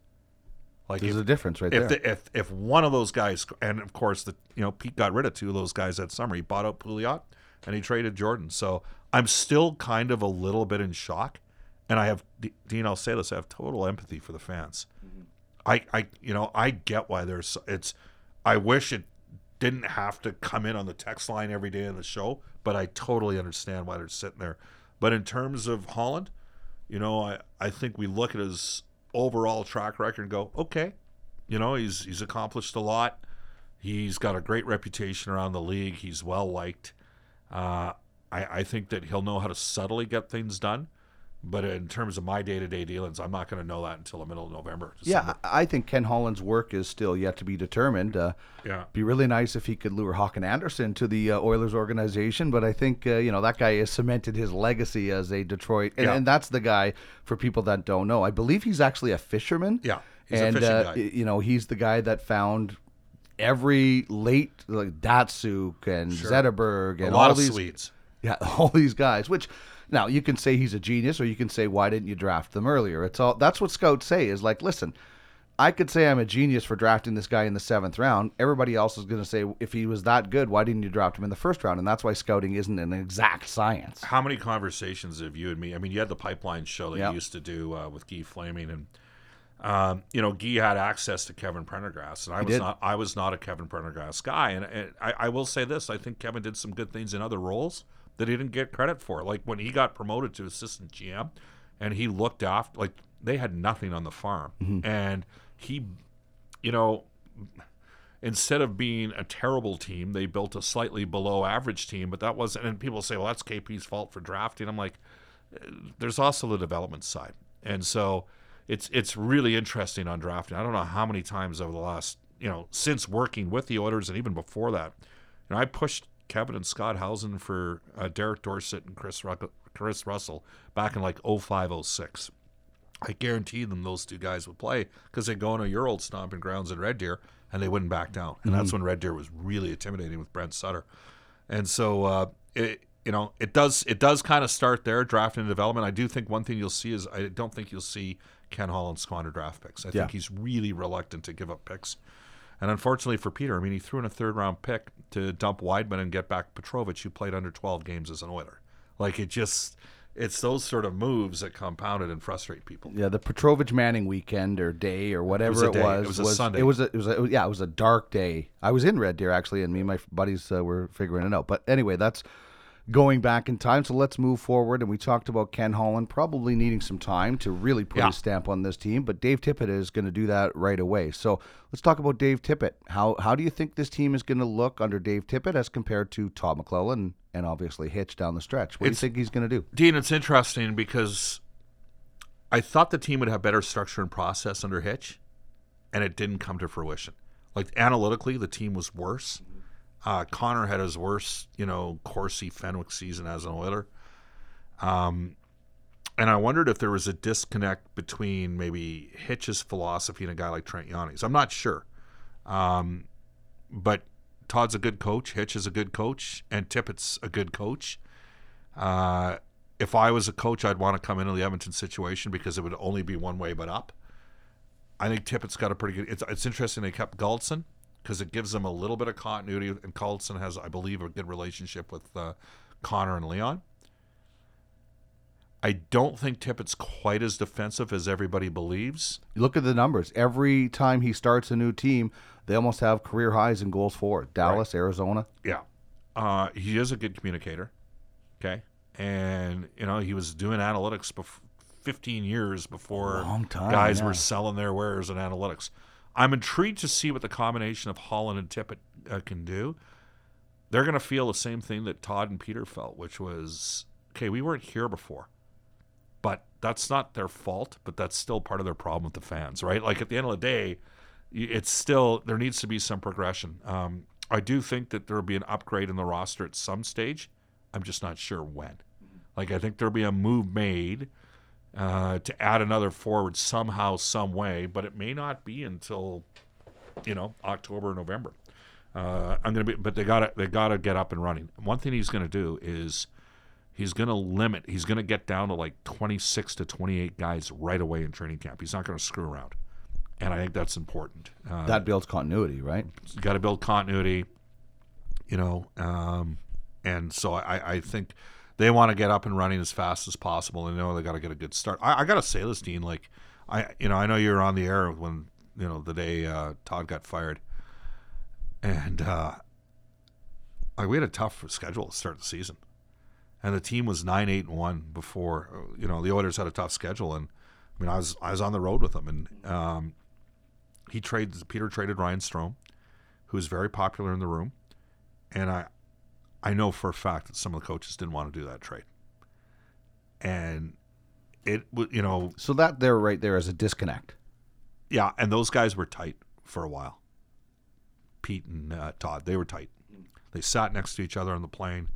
Like, there's if, a difference right if there. The, if if one of those guys, and of course, the you know Pete got rid of two of those guys that summer. He bought out Pouliot, and he traded Jordan. So I'm still kind of a little bit in shock. And I have, Dean, I'll say this, I have total empathy for the fans. Mm-hmm. I, I, you know, I get why there's, it's, I wish it didn't have to come in on the text line every day of the show, but I totally understand why they're sitting there. But in terms of Holland, you know, I, I think we look at his overall track record and go, okay, you know, he's, he's accomplished a lot. He's got a great reputation around the league. He's well-liked. Uh, I, I think that he'll know how to subtly get things done. But in terms of my day-to-day dealings, I'm not going to know that until the middle of November. December. Yeah, I think Ken Holland's work is still yet to be determined. Uh, yeah. It'd be really nice if he could lure Håkan Andersson to the uh, Oilers organization, but I think uh, you know that guy has cemented his legacy as a Detroit. And, yeah. and that's the guy, for people that don't know, I believe he's actually a fisherman. Yeah, he's and, a fishing uh, guy. You know, he's the guy that found every late, like Datsuk and sure. Zetterberg and a lot all of these Swedes. Yeah, all these guys, which now you can say he's a genius or you can say, why didn't you draft them earlier? It's all that's what scouts say is like, listen, I could say I'm a genius for drafting this guy in the seventh round. Everybody else is going to say, if he was that good, why didn't you draft him in the first round? And that's why scouting isn't an exact science. How many conversations have you and me? I mean, you had the Pipeline show that yep. you used to do uh, with Guy Flaming, and um, you know, Guy had access to Kevin Prendergast, and I he was did. not. I was not a Kevin Prendergast guy, and, and I, I will say this: I think Kevin did some good things in other roles that he didn't get credit for, like when he got promoted to assistant G M, and he looked after like. They had nothing on the farm. Mm-hmm. And he, you know, instead of being a terrible team, they built a slightly below average team, but that wasn't, and people say, well, that's K P's fault for drafting. I'm like, there's also the development side. And so it's it's really interesting on drafting. I don't know how many times over the last, you know, since working with the Oilers and even before that, and I pushed Kevin and Scott Housen for uh, Derek Dorsett and Chris, Ruck- Chris Russell back in like oh five, oh six. I guarantee them those two guys would play because they'd go on a year old stomping grounds in Red Deer and they wouldn't back down. And mm-hmm. that's when Red Deer was really intimidating with Brent Sutter. And so, uh, it, you know, it does it does kind of start there, drafting and development. I do think one thing you'll see is I don't think you'll see Ken Holland squander draft picks. I yeah. think he's really reluctant to give up picks. And unfortunately for Peter, I mean, he threw in a third round pick to dump Weidman and get back Petrovich, who played under twelve games as an Oiler. Like it just... It's those sort of moves that compounded and frustrate people. Yeah, the Petrovich Manning weekend or day or whatever it was. It was, it was, it was a Sunday. It was a, it was a, yeah, it was a dark day. I was in Red Deer, actually, and me and my buddies uh, were figuring it out. But anyway, that's going back in time. So let's move forward. And we talked about Ken Holland probably needing some time to really put yeah. his stamp on this team. But Dave Tippett is going to do that right away. So let's talk about Dave Tippett. How, how do you think this team is going to look under Dave Tippett as compared to Todd McLellan? And obviously Hitch down the stretch. What it's, do you think he's going to do? Dean, it's interesting because I thought the team would have better structure and process under Hitch, and it didn't come to fruition. Like, analytically, the team was worse. Uh, Connor had his worst, you know, Corsi-Fenwick season as an Oiler. Um, and I wondered if there was a disconnect between maybe Hitch's philosophy and a guy like Trent Yanni's. I'm not sure. Um, but... Todd's a good coach. Hitch is a good coach, and Tippett's a good coach. Uh, if I was a coach, I'd want to come into the Edmonton situation because it would only be one way but up. I think Tippett's got a pretty good. It's it's interesting they kept Guldson because it gives them a little bit of continuity, and Guldson has, I believe, a good relationship with uh, Connor and Leon. I don't think Tippett's quite as defensive as everybody believes. Look at the numbers. Every time he starts a new team, they almost have career highs in goals for. Dallas, right. Arizona. Yeah. Uh, he is a good communicator. Okay. And, you know, he was doing analytics bef- fifteen years before time, guys yeah. were selling their wares in analytics. I'm intrigued to see what the combination of Holland and Tippett uh, can do. They're going to feel the same thing that Todd and Peter felt, which was, okay, we weren't here before. But that's not their fault, but that's still part of their problem with the fans, right? Like, at the end of the day, it's still, there needs to be some progression. Um, I do think that there will be an upgrade in the roster at some stage. I'm just not sure when. Like, I think there will be a move made uh, to add another forward somehow, some way, but it may not be until, you know, October or November. Uh, I'm gonna be, but they gotta they gotta get up and running. One thing he's gonna do is. He's going to limit. He's going to get down to like twenty-six to twenty-eight guys right away in training camp. He's not going to screw around. And I think that's important. Uh, that builds continuity, right? You got to build continuity, you know. Um, and so I, I think they want to get up and running as fast as possible. And they know they got to get a good start. I, I got to say this, Dean. Like, I, you know, I know you were on the air when, you know, the day uh, Todd got fired. And uh, like, we had a tough schedule to start the season. And the team was nine, eight, and one before. You know, the Oilers had a tough schedule, and I mean, I was I was on the road with them, and um, he trades Peter traded Ryan Strome, who's very popular in the room, and I, I know for a fact that some of the coaches didn't want to do that trade, and it would you know so that there right there is a disconnect. Yeah, and those guys were tight for a while. Pete and uh, Todd, they were tight. They sat next to each other on the plane.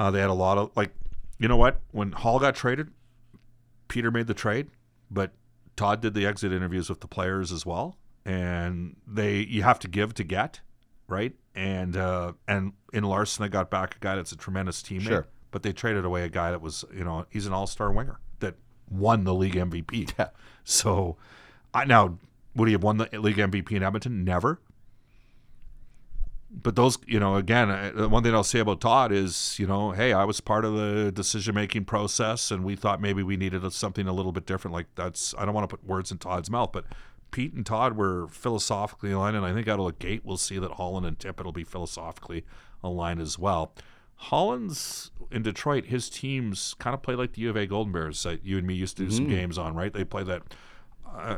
Uh, they had a lot of, like, you know what? When Hall got traded, Peter made the trade, but Todd did the exit interviews with the players as well. And they, you have to give to get, right? And uh, and in Larson, they got back a guy that's a tremendous teammate, sure. but they traded away a guy that was, you know, he's an all-star winger that won the league M V P. Yeah. So I now Would he have won the league M V P in Edmonton? Never. But those, you know, again, I, one thing I'll say about Todd is, you know, hey, I was part of the decision-making process, and we thought maybe we needed something a little bit different. Like, that's, I don't want to put words in Todd's mouth, but Pete and Todd were philosophically aligned, and I think out of the gate we'll see that Holland and Tippett will be philosophically aligned as well. Holland's in Detroit, his teams kind of play like the U of A Golden Bears that you and me used to do mm. some games on, right? They play that uh,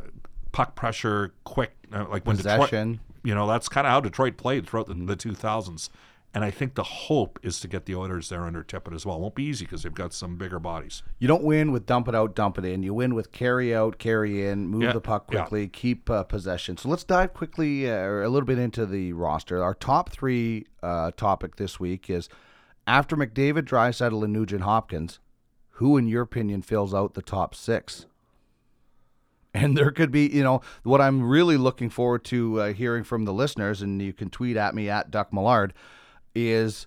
puck pressure, quick, uh, like when possession. Detroit, you know, that's kind of how Detroit played throughout the, mm. the two thousands. And I think the hope is to get the Oilers there under Tippett as well. It won't be easy because they've got some bigger bodies. You don't win with dump it out, dump it in. You win with carry out, carry in, move yeah, the puck quickly, yeah. keep uh, possession. So let's dive quickly uh, or a little bit into the roster. Our top three uh, topic this week is after McDavid, Draisaitl, and Nugent-Hopkins, who, in your opinion, fills out the top six? And there could be, you know, what I'm really looking forward to uh, hearing from the listeners, and you can tweet at me at Duck Millard, is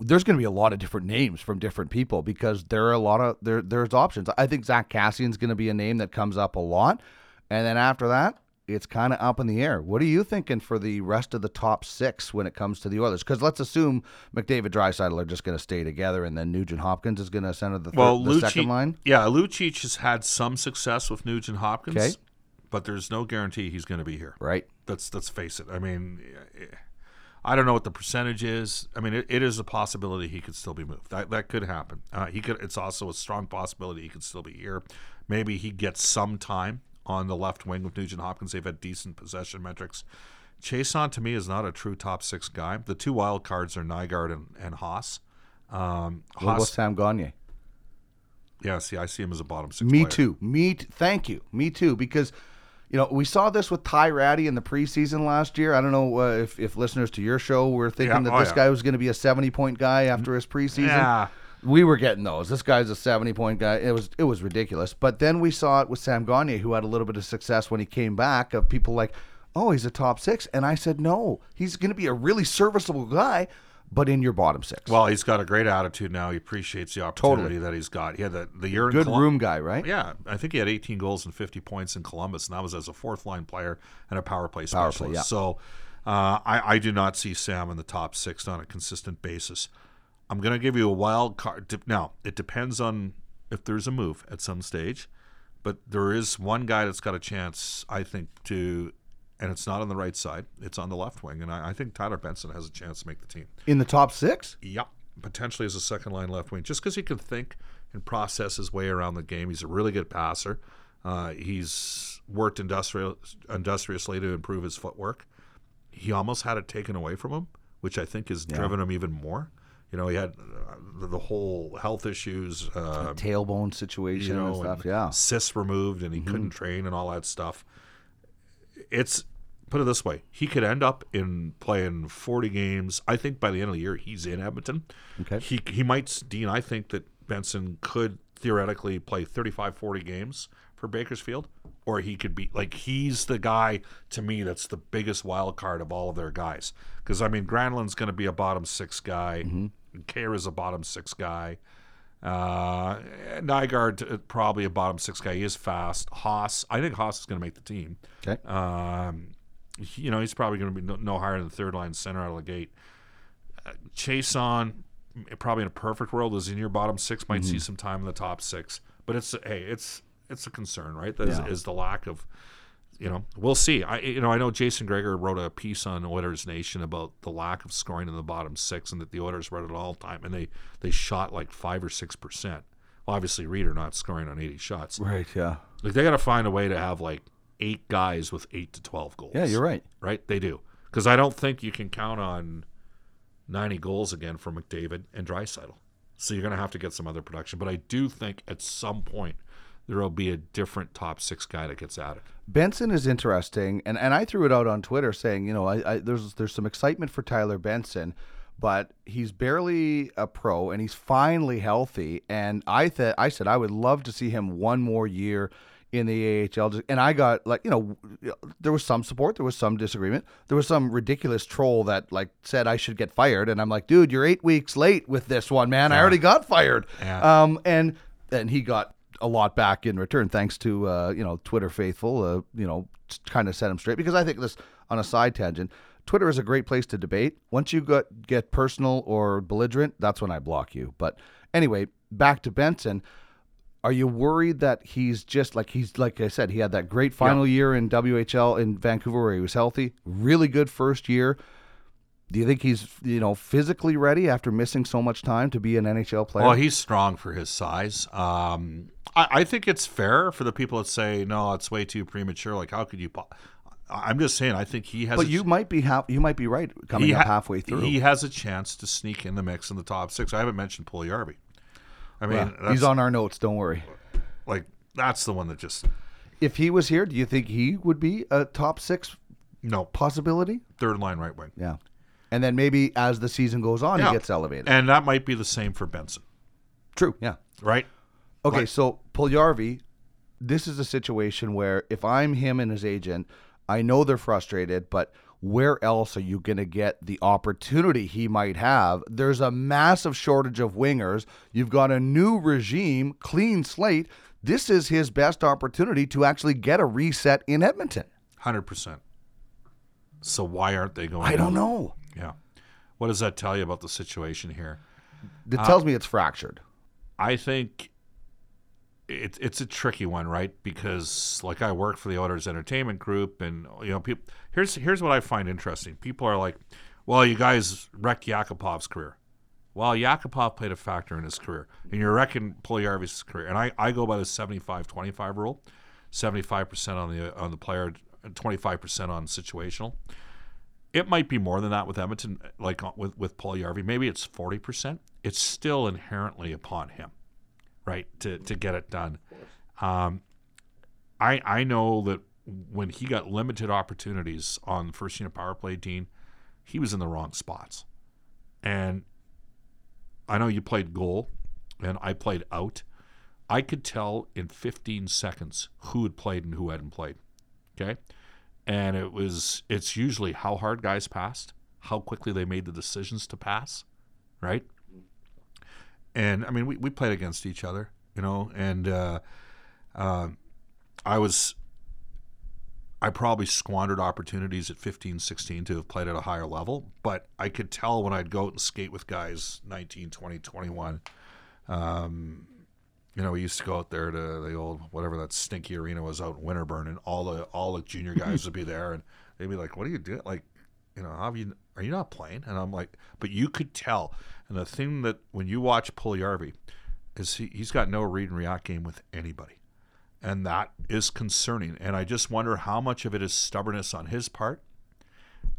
there's going to be a lot of different names from different people because there are a lot of there. There's options. I think Zach Cassian's going to be a name that comes up a lot, and then after that, it's kind of up in the air. What are you thinking for the rest of the top six when it comes to the Oilers? Because let's assume McDavid, Draisaitl are just going to stay together, and then Nugent-Hopkins is going to ascend to the, third, well, the Lucic, second line. Yeah, Lucic has had some success with Nugent-Hopkins, okay. but there's no guarantee he's going to be here. Right. Let's let's face it. I mean. It, I don't know what the percentage is. I mean, it, it is a possibility he could still be moved. That that could happen. Uh, he could. It's also a strong possibility he could still be here. Maybe he gets some time on the left wing with Nugent-Hopkins. They've had decent possession metrics. Chiasson, to me, is not a true top six guy. The two wild cards are Nygaard and, and Haas. Um, Haas. What's Sam Gagner? Yeah, see, I see him as a bottom six Me player. too. Me t- Thank you. Me too, because... You know, we saw this with Ty Ratty in the preseason last year. I don't know uh, if, if listeners to your show were thinking yeah, that oh, this yeah. guy was going to be a seventy-point guy after his preseason. Yeah. We were getting those. This guy's a seventy-point guy. It was it was ridiculous. But then we saw it with Sam Gagner, who had a little bit of success when he came back, of people like, oh, he's a top six. And I said, no, he's going to be a really serviceable guy, but in your bottom six. Well, he's got a great attitude now. He appreciates the opportunity totally. that he's got. He had the, the year Good Colum- room guy, right? Yeah. I think he had eighteen goals and fifty points in Columbus, and that was as a fourth-line player and a power play specialist. Power play, yeah. So uh, I, I do not see Sam in the top six on a consistent basis. I'm going to give you a wild card. Now, it depends on if there's a move at some stage, but there is one guy that's got a chance, I think, to... And it's not on the right side. It's on the left wing. And I, I think Tyler Benson has a chance to make the team. In the top six? Yeah. Potentially as a second-line left wing. Just because he can think and process his way around the game. He's a really good passer. Uh, he's worked industrial, industriously to improve his footwork. He almost had it taken away from him, which I think has yeah. driven him even more. You know, he had uh, the whole health issues. Uh, the tailbone situation you know, and stuff, and yeah. cysts removed, and he mm-hmm. couldn't train and all that stuff. It's, put it this way, he could end up in playing forty games. I think by the end of the year, he's in Edmonton. Okay. He he might, Dean, I think that Benson could theoretically play thirty-five, forty games for Bakersfield, or he could be, like, he's the guy, to me, that's the biggest wild card of all of their guys. Because, I mean, Granlund's going to be a bottom six guy. Mm-hmm. Kerr is a bottom six guy. Uh, Nygaard, probably a bottom six guy. He is fast. Haas, I think Haas is going to make the team. Okay. Um, you know, he's probably going to be no, no higher than the third line center out of the gate. Uh, Chiasson, probably in a perfect world, is in your bottom six. Might mm-hmm. see some time in the top six. But it's hey, it's it's a concern, right? That yeah. is, is the lack of, you know, we'll see. I you know I know Jason Greger wrote a piece on Oilers Nation about the lack of scoring in the bottom six, and that the Oilers were at an all time, and they, they shot like five or six percent. Well, obviously, Reeder not scoring on eighty shots, right? Yeah, like they got to find a way to have like eight guys with eight to twelve goals. Yeah, you're right. Right, they do, because I don't think you can count on ninety goals again for McDavid and Draisaitl. So you're going to have to get some other production. But I do think at some point there will be a different top six guy that gets added. Benson is interesting, and, and I threw it out on Twitter saying, you know, I, I, there's there's some excitement for Tyler Benson, but he's barely a pro, and he's finally healthy. And I th- I said I would love to see him one more year in the A H L. And I got, like, you know, there was some support, there was some disagreement. There was some ridiculous troll that, like, said I should get fired. And I'm like, dude, you're eight weeks late with this one, man. Yeah. I already got fired. Yeah. Um, and then he got a lot back in return, thanks to uh, you know, Twitter faithful, uh, you know, kind of set him straight. Because I think this, on a side tangent, Twitter is a great place to debate. Once you got, get personal or belligerent, that's when I block you. But anyway, back to Benson. Are you worried that he's just like he's like I said, he had that great final yeah. year in W H L in Vancouver where he was healthy, really good first year. Do you think he's, you know, physically ready after missing so much time to be an N H L player? Well, he's strong for his size. Um, I, I think it's fair for the people that say, no, it's way too premature. Like, how could you? Po-? I'm just saying, I think he has. But a, you might be ha- you might be right coming ha- up halfway through. He has a chance to sneak in the mix in the top six. I haven't mentioned Puljujarvi. I mean, well, he's on our notes. Don't worry. Like, that's the one that just. If he was here, do you think he would be a top six? No possibility. Third line right wing. Yeah. And then maybe as the season goes on, yeah. he gets elevated. And that might be the same for Benson. True, yeah. Right? Okay, like, so Puljujarvi, this is a situation where if I'm him and his agent, I know they're frustrated, but where else are you going to get the opportunity he might have? There's a massive shortage of wingers. You've got a new regime, clean slate. This is his best opportunity to actually get a reset in Edmonton. one hundred percent. So why aren't they going I don't out? know. Yeah. What does that tell you about the situation here? It tells uh, me it's fractured. I think it, it's a tricky one, right? Because, like, I work for the Oilers Entertainment Group, and, you know, people, here's here's what I find interesting. People are like, well, you guys wrecked Yakupov's career. Well, Yakupov played a factor in his career, and you're wrecking Puljujarvi's career. And I, I go by the seventy-five twenty-five rule, seventy-five percent on the, on the player, twenty-five percent on situational. It might be more than that with Edmonton, like with, with Puljujarvi. Maybe it's forty percent. It's still inherently upon him, right, to, to get it done. Um, I I know that when he got limited opportunities on the first unit power play, Dean, he was in the wrong spots. And I know you played goal, and I played out. I could tell in fifteen seconds who had played and who hadn't played, okay? And it was, it's usually how hard guys passed, how quickly they made the decisions to pass, right? And, I mean, we, we played against each other, you know, and uh, uh, I was, I probably squandered opportunities at fifteen, sixteen to have played at a higher level, but I could tell when I'd go out and skate with guys nineteen, twenty, twenty-one, um, you know, we used to go out there to the old, whatever that stinky arena was out in Winterburn, and all the all the junior guys would be there, and they'd be like, what are you doing? Like, you know, how have you, are you not playing? And I'm like, but you could tell. And the thing that when you watch Puljujarvi is he, he's got no read and react game with anybody. And that is concerning. And I just wonder how much of it is stubbornness on his part.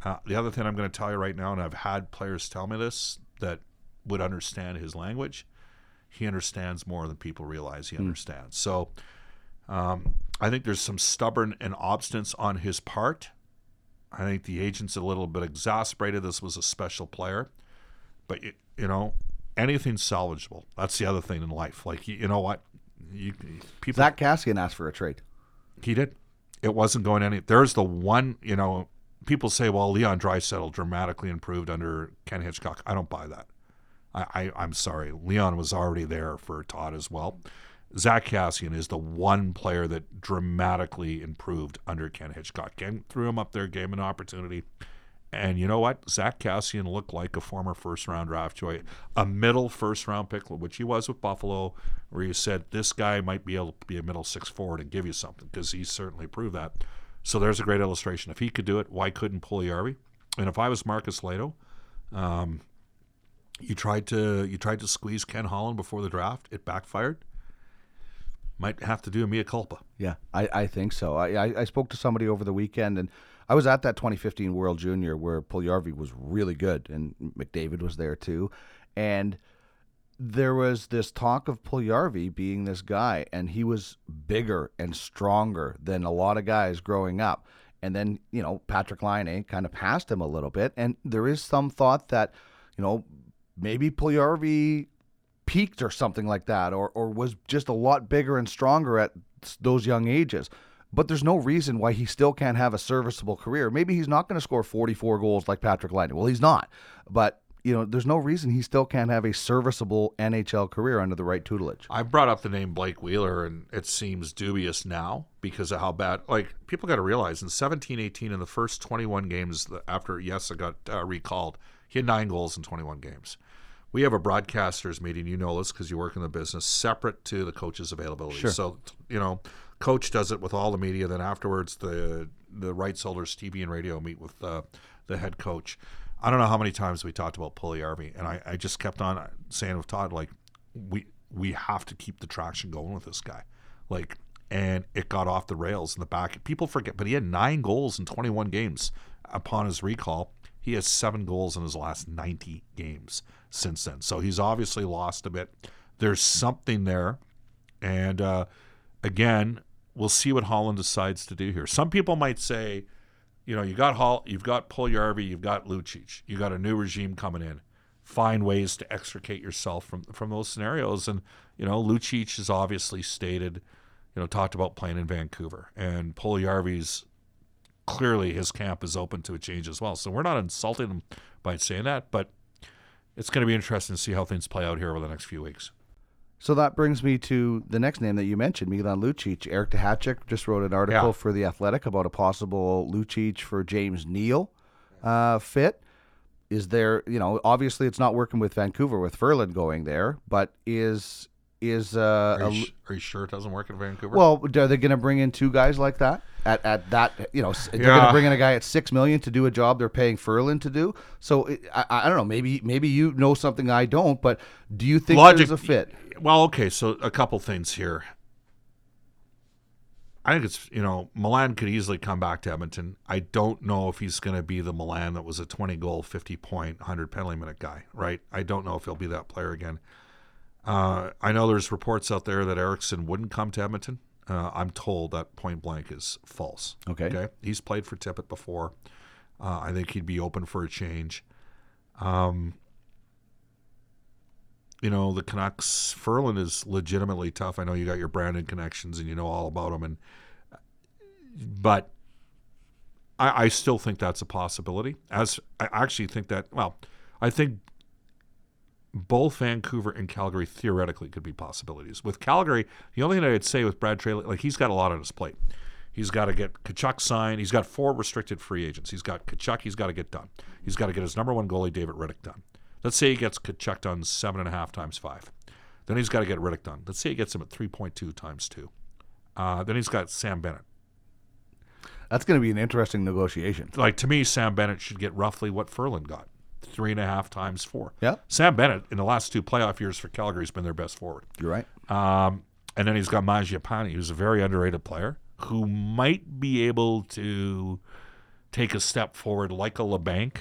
Uh, the other thing I'm going to tell you right now, and I've had players tell me this that would understand his language, he understands more than people realize he understands. Mm. So um, I think there's some stubborn and obstinance on his part. I think the agent's a little bit exasperated. This was a special player. But, it, you know, anything's salvageable. That's the other thing in life. Like, you, you know what? You, people, Zach Kassian asked for a trade. He did. It wasn't going any. There's the one, you know, people say, well, Leon Draisaitl dramatically improved under Ken Hitchcock. I don't buy that. I, I'm sorry, Leon was already there for Todd as well. Zach Kassian is the one player that dramatically improved under Ken Hitchcock. Ken threw him up there, gave him an opportunity. And you know what? Zach Kassian looked like a former first-round draft choice, a middle first-round pick, which he was with Buffalo, where you said this guy might be able to be a middle six forward and give you something, because he certainly proved that. So there's a great illustration. If he could do it, why couldn't Puljujarvi? And if I was Marcus Leto, um, You tried to you tried to squeeze Ken Holland before the draft. It backfired. Might have to do a mea culpa. Yeah, I, I think so. I, I, I spoke to somebody over the weekend, and I was at that twenty fifteen World Junior where Puljujarvi was really good, and McDavid was there too. And there was this talk of Puljujarvi being this guy, and he was bigger and stronger than a lot of guys growing up. And then, you know, Patrick Laine kind of passed him a little bit, and there is some thought that, you know, maybe Puljujarvi peaked or something like that, or or was just a lot bigger and stronger at those young ages. But there's no reason why he still can't have a serviceable career. Maybe he's not going to score forty-four goals like Patrick Laine. Well, he's not. But you know, there's no reason he still can't have a serviceable N H L career under the right tutelage. I brought up the name Blake Wheeler, and it seems dubious now because of how bad, like, people got to realize in seventeen eighteen, in the first twenty-one games after Yesa got uh, recalled, he had nine goals in twenty-one games. We have a broadcasters meeting, you know this because you work in the business, separate to the coach's availability. Sure. So, you know, coach does it with all the media. Then afterwards, the the rights holders, T V and radio, meet with uh, the head coach. I don't know how many times we talked about Puljujärvi, and I, I just kept on saying with Todd, like, we we have to keep the traction going with this guy. Like, and it got off the rails in the back. People forget, but he had nine goals in twenty-one games upon his recall. He has seven goals in his last ninety games since then. So he's obviously lost a bit. There's something there. And, uh, again, we'll see what Holland decides to do here. Some people might say, you know, you got Hall, you've got Puljujärvi, you've got Lucic, you got a new regime coming in. Find ways to extricate yourself from, from those scenarios. And, you know, Lucic has obviously stated, you know, talked about playing in Vancouver. And Puljujärvi's, clearly his camp is open to a change as well. So we're not insulting him by saying that, but it's going to be interesting to see how things play out here over the next few weeks. So that brings me to the next name that you mentioned, Milan Lucic. Eric Dehacek just wrote an article yeah. for The Athletic about a possible Lucic for James Neal uh, fit. Is there, you know, obviously it's not working with Vancouver with Furlan going there, but is... is uh, are, you, are you sure it doesn't work in Vancouver? Well, are they going to bring in two guys like that? At at that, you know, they're yeah. going to bring in a guy at six million to do a job they're paying Furlan to do. So it, I, I don't know. Maybe maybe you know something I don't. But do you think Logic, there's a fit? Well, okay. So a couple things here. I think it's, you know, Milan could easily come back to Edmonton. I don't know if he's going to be the Milan that was a twenty goal, fifty point, hundred penalty minute guy. Right? I don't know if he'll be that player again. Uh, I know there's reports out there that Eriksson wouldn't come to Edmonton. Uh, I'm told that point blank is false. Okay. okay? He's played for Tippett before. Uh, I think he'd be open for a change. Um, you know, the Canucks, Furlan is legitimately tough. I know you got your Brandon connections and you know all about him. And, but I, I still think that's a possibility. As I actually think that, well, I think both Vancouver and Calgary theoretically could be possibilities. With Calgary, the only thing I'd say with Brad Trailey, like, he's got a lot on his plate. He's got to get Tkachuk signed. He's got four restricted free agents. He's got Tkachuk. He's got to get done. He's got to get his number one goalie, David Rittich, done. Let's say he gets Tkachuk done seven and a half times five. Then he's got to get Rittich done. Let's say he gets him at three point two times two. Uh, then he's got Sam Bennett. That's going to be an interesting negotiation. Like, to me, Sam Bennett should get roughly what Furlan got. Three and a half times four. Yeah. Sam Bennett in the last two playoff years for Calgary has been their best forward. You're right. Um, and then he's got Mangiapane, who's a very underrated player who might be able to take a step forward like a LeBanc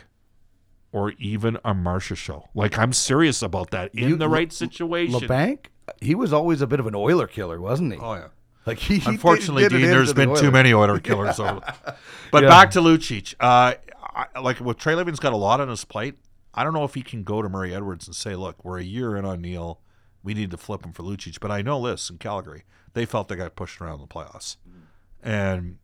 or even a Marchessault. Like, I'm serious about that in you, the right situation. LeBanc, he was always a bit of an Oiler killer, wasn't he? Oh yeah. Like he, Unfortunately, he Dean, there's been the too many Oiler killers. over. But yeah. back to Lucic. Uh, I, like, with Trey Living's got a lot on his plate, I don't know if he can go to Murray Edwards and say, look, we're a year in on Neal. We need to flip him for Lucic. But I know this, in Calgary, they felt they got pushed around in the playoffs. And,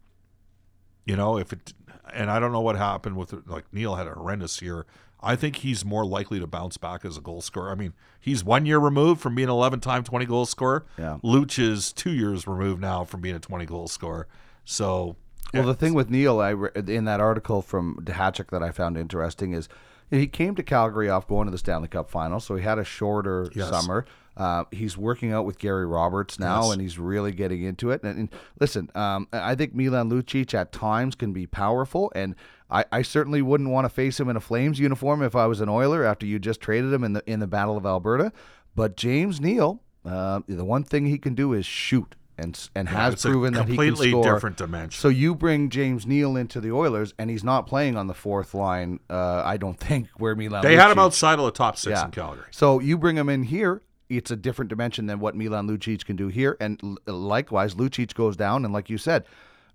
you know, if it, and I don't know what happened with, like, Neal had a horrendous year. I think he's more likely to bounce back as a goal scorer. I mean, he's one year removed from being an eleven-time twenty-goal scorer. Yeah. Luch is two years removed now from being a twenty-goal scorer. So... Well, the thing with Neal, I re- in that article from Dehacek that I found interesting is he came to Calgary off going to the Stanley Cup final, so he had a shorter yes. summer. Uh, he's working out with Gary Roberts now, yes. and he's really getting into it. And, and listen, um, I think Milan Lucic at times can be powerful, and I, I certainly wouldn't want to face him in a Flames uniform if I was an Oiler after you just traded him in the in the Battle of Alberta. But James Neal, uh, the one thing he can do is shoot. and and yeah, has proven that he can score. Completely different dimension. So you bring James Neal into the Oilers, and he's not playing on the fourth line, uh, I don't think, where Milan They Lucic. Had him outside of the top six yeah. in Calgary. So you bring him in here, it's a different dimension than what Milan Lucic can do here, and l- likewise, Lucic goes down, and like you said,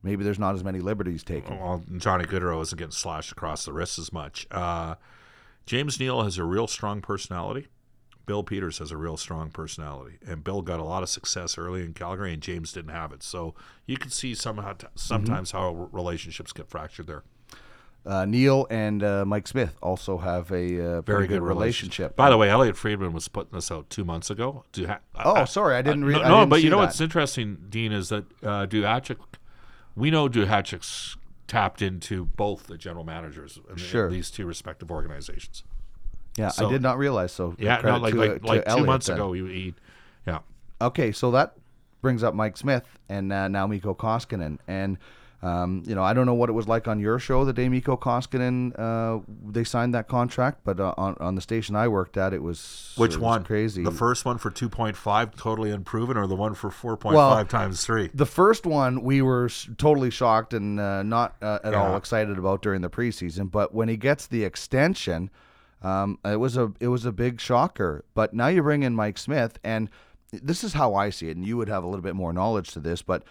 maybe there's not as many liberties taken. Well, Johnny Gaudreau isn't getting slashed across the wrist as much. Uh, James Neal has a real strong personality. Bill Peters has a real strong personality, and Bill got a lot of success early in Calgary, and James didn't have it. So you can see somehow t- sometimes mm-hmm. how relationships get fractured there. Uh, Neil and uh, Mike Smith also have a uh, very good, good relationship. By the way, Elliot Friedman was putting this out two months ago. Do ha- oh, I, sorry, I didn't read. No, I didn't but see you know that. What's interesting, Dean, is that uh, Duhatchek. We know Duhatchek's tapped into both the general managers of sure. these two respective organizations. Yeah, so, I did not realize. So yeah, no, like to, like, to like Elliot, two months then. ago, he, he yeah. Okay, so that brings up Mike Smith and uh, now Mikko Koskinen and. Um, you know, I don't know what it was like on your show the day Mikko Koskinen uh, they signed that contract, but uh, on on the station I worked at, it was which it was one crazy. The first one for two point five, totally unproven, or the one for four point well, five times three. The first one we were sh- totally shocked and uh, not uh, at yeah. all excited about during the preseason, but when he gets the extension, um, it was a it was a big shocker. But now you bring in Mike Smith, and this is how I see it, and you would have a little bit more knowledge to this, but.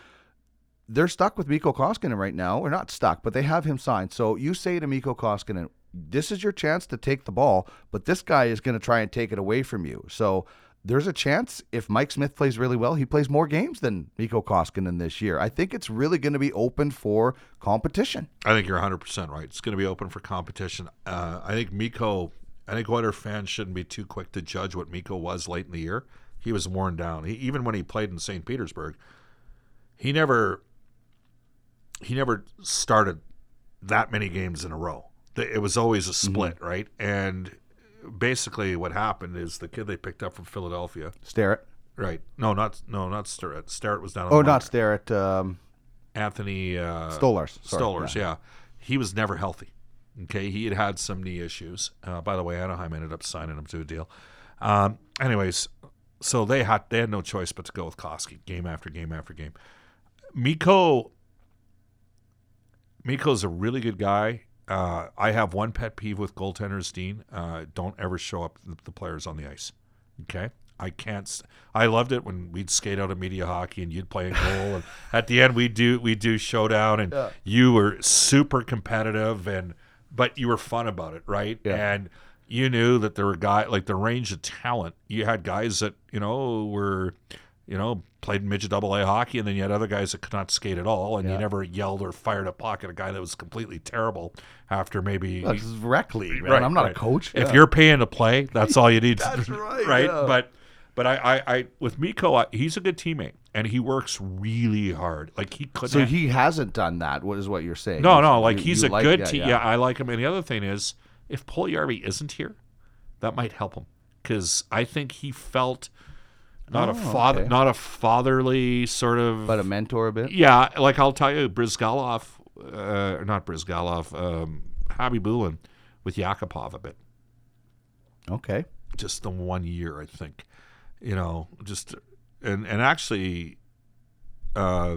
They're stuck with Mikko Koskinen right now. We're not stuck, but they have him signed. So you say to Mikko Koskinen, this is your chance to take the ball, but this guy is going to try and take it away from you. So there's a chance if Mike Smith plays really well, he plays more games than Mikko Koskinen this year. I think it's really going to be open for competition. I think you're one hundred percent right. It's going to be open for competition. Uh, I think Mikko, I think Oilers fans shouldn't be too quick to judge what Mikko was late in the year. He was worn down. He, even when he played in Saint Petersburg, he never... He never started that many games in a row. It was always a split, mm-hmm. right? And basically, what happened is the kid they picked up from Philadelphia, Starrett, right? No, not no, not Starrett. Starrett was down. On oh, the not Starrett. Um, Anthony uh, Stolarz. Stolarz, yeah. yeah. He was never healthy. Okay, he had had some knee issues. Uh, by the way, Anaheim ended up signing him to a deal. Um, anyways, so they had they had no choice but to go with Koski game after game after game. Mikko. Mikko's a really good guy. Uh, I have one pet peeve with goaltenders, Dean. Uh, don't ever show up the players on the ice. Okay? I can't. St- I loved it when we'd skate out of media hockey and you'd play a goal. And at the end, we do we do showdown, and yeah. you were super competitive, and but you were fun about it, right? Yeah. And you knew that there were guys like the range of talent. You had guys that you know were. You know, played midget double A hockey, and then you had other guys that could not skate at all, and yeah. you never yelled or fired a puck at a guy that was completely terrible after maybe... Well, this is rec league, man. Right, I'm not right. a coach. If yeah. you're paying to play, that's all you need. That's right. right? Yeah. But but I, I, I with Mikko, I, he's a good teammate, and he works really hard. Like, he couldn't... So have, he hasn't done that, is what you're saying. No, no, like, you, he's you a like, good yeah, team. Yeah. yeah, I like him. And the other thing is, if Puljujärvi isn't here, that might help him, because I think he felt... Not oh, a father, okay. not a fatherly sort of, but a mentor a bit. Yeah, like I'll tell you, Brizgalov, uh, not Brizgalov, um, Habibulin with Yakupov a bit. Okay, just the one year, I think. You know, just and and actually, uh,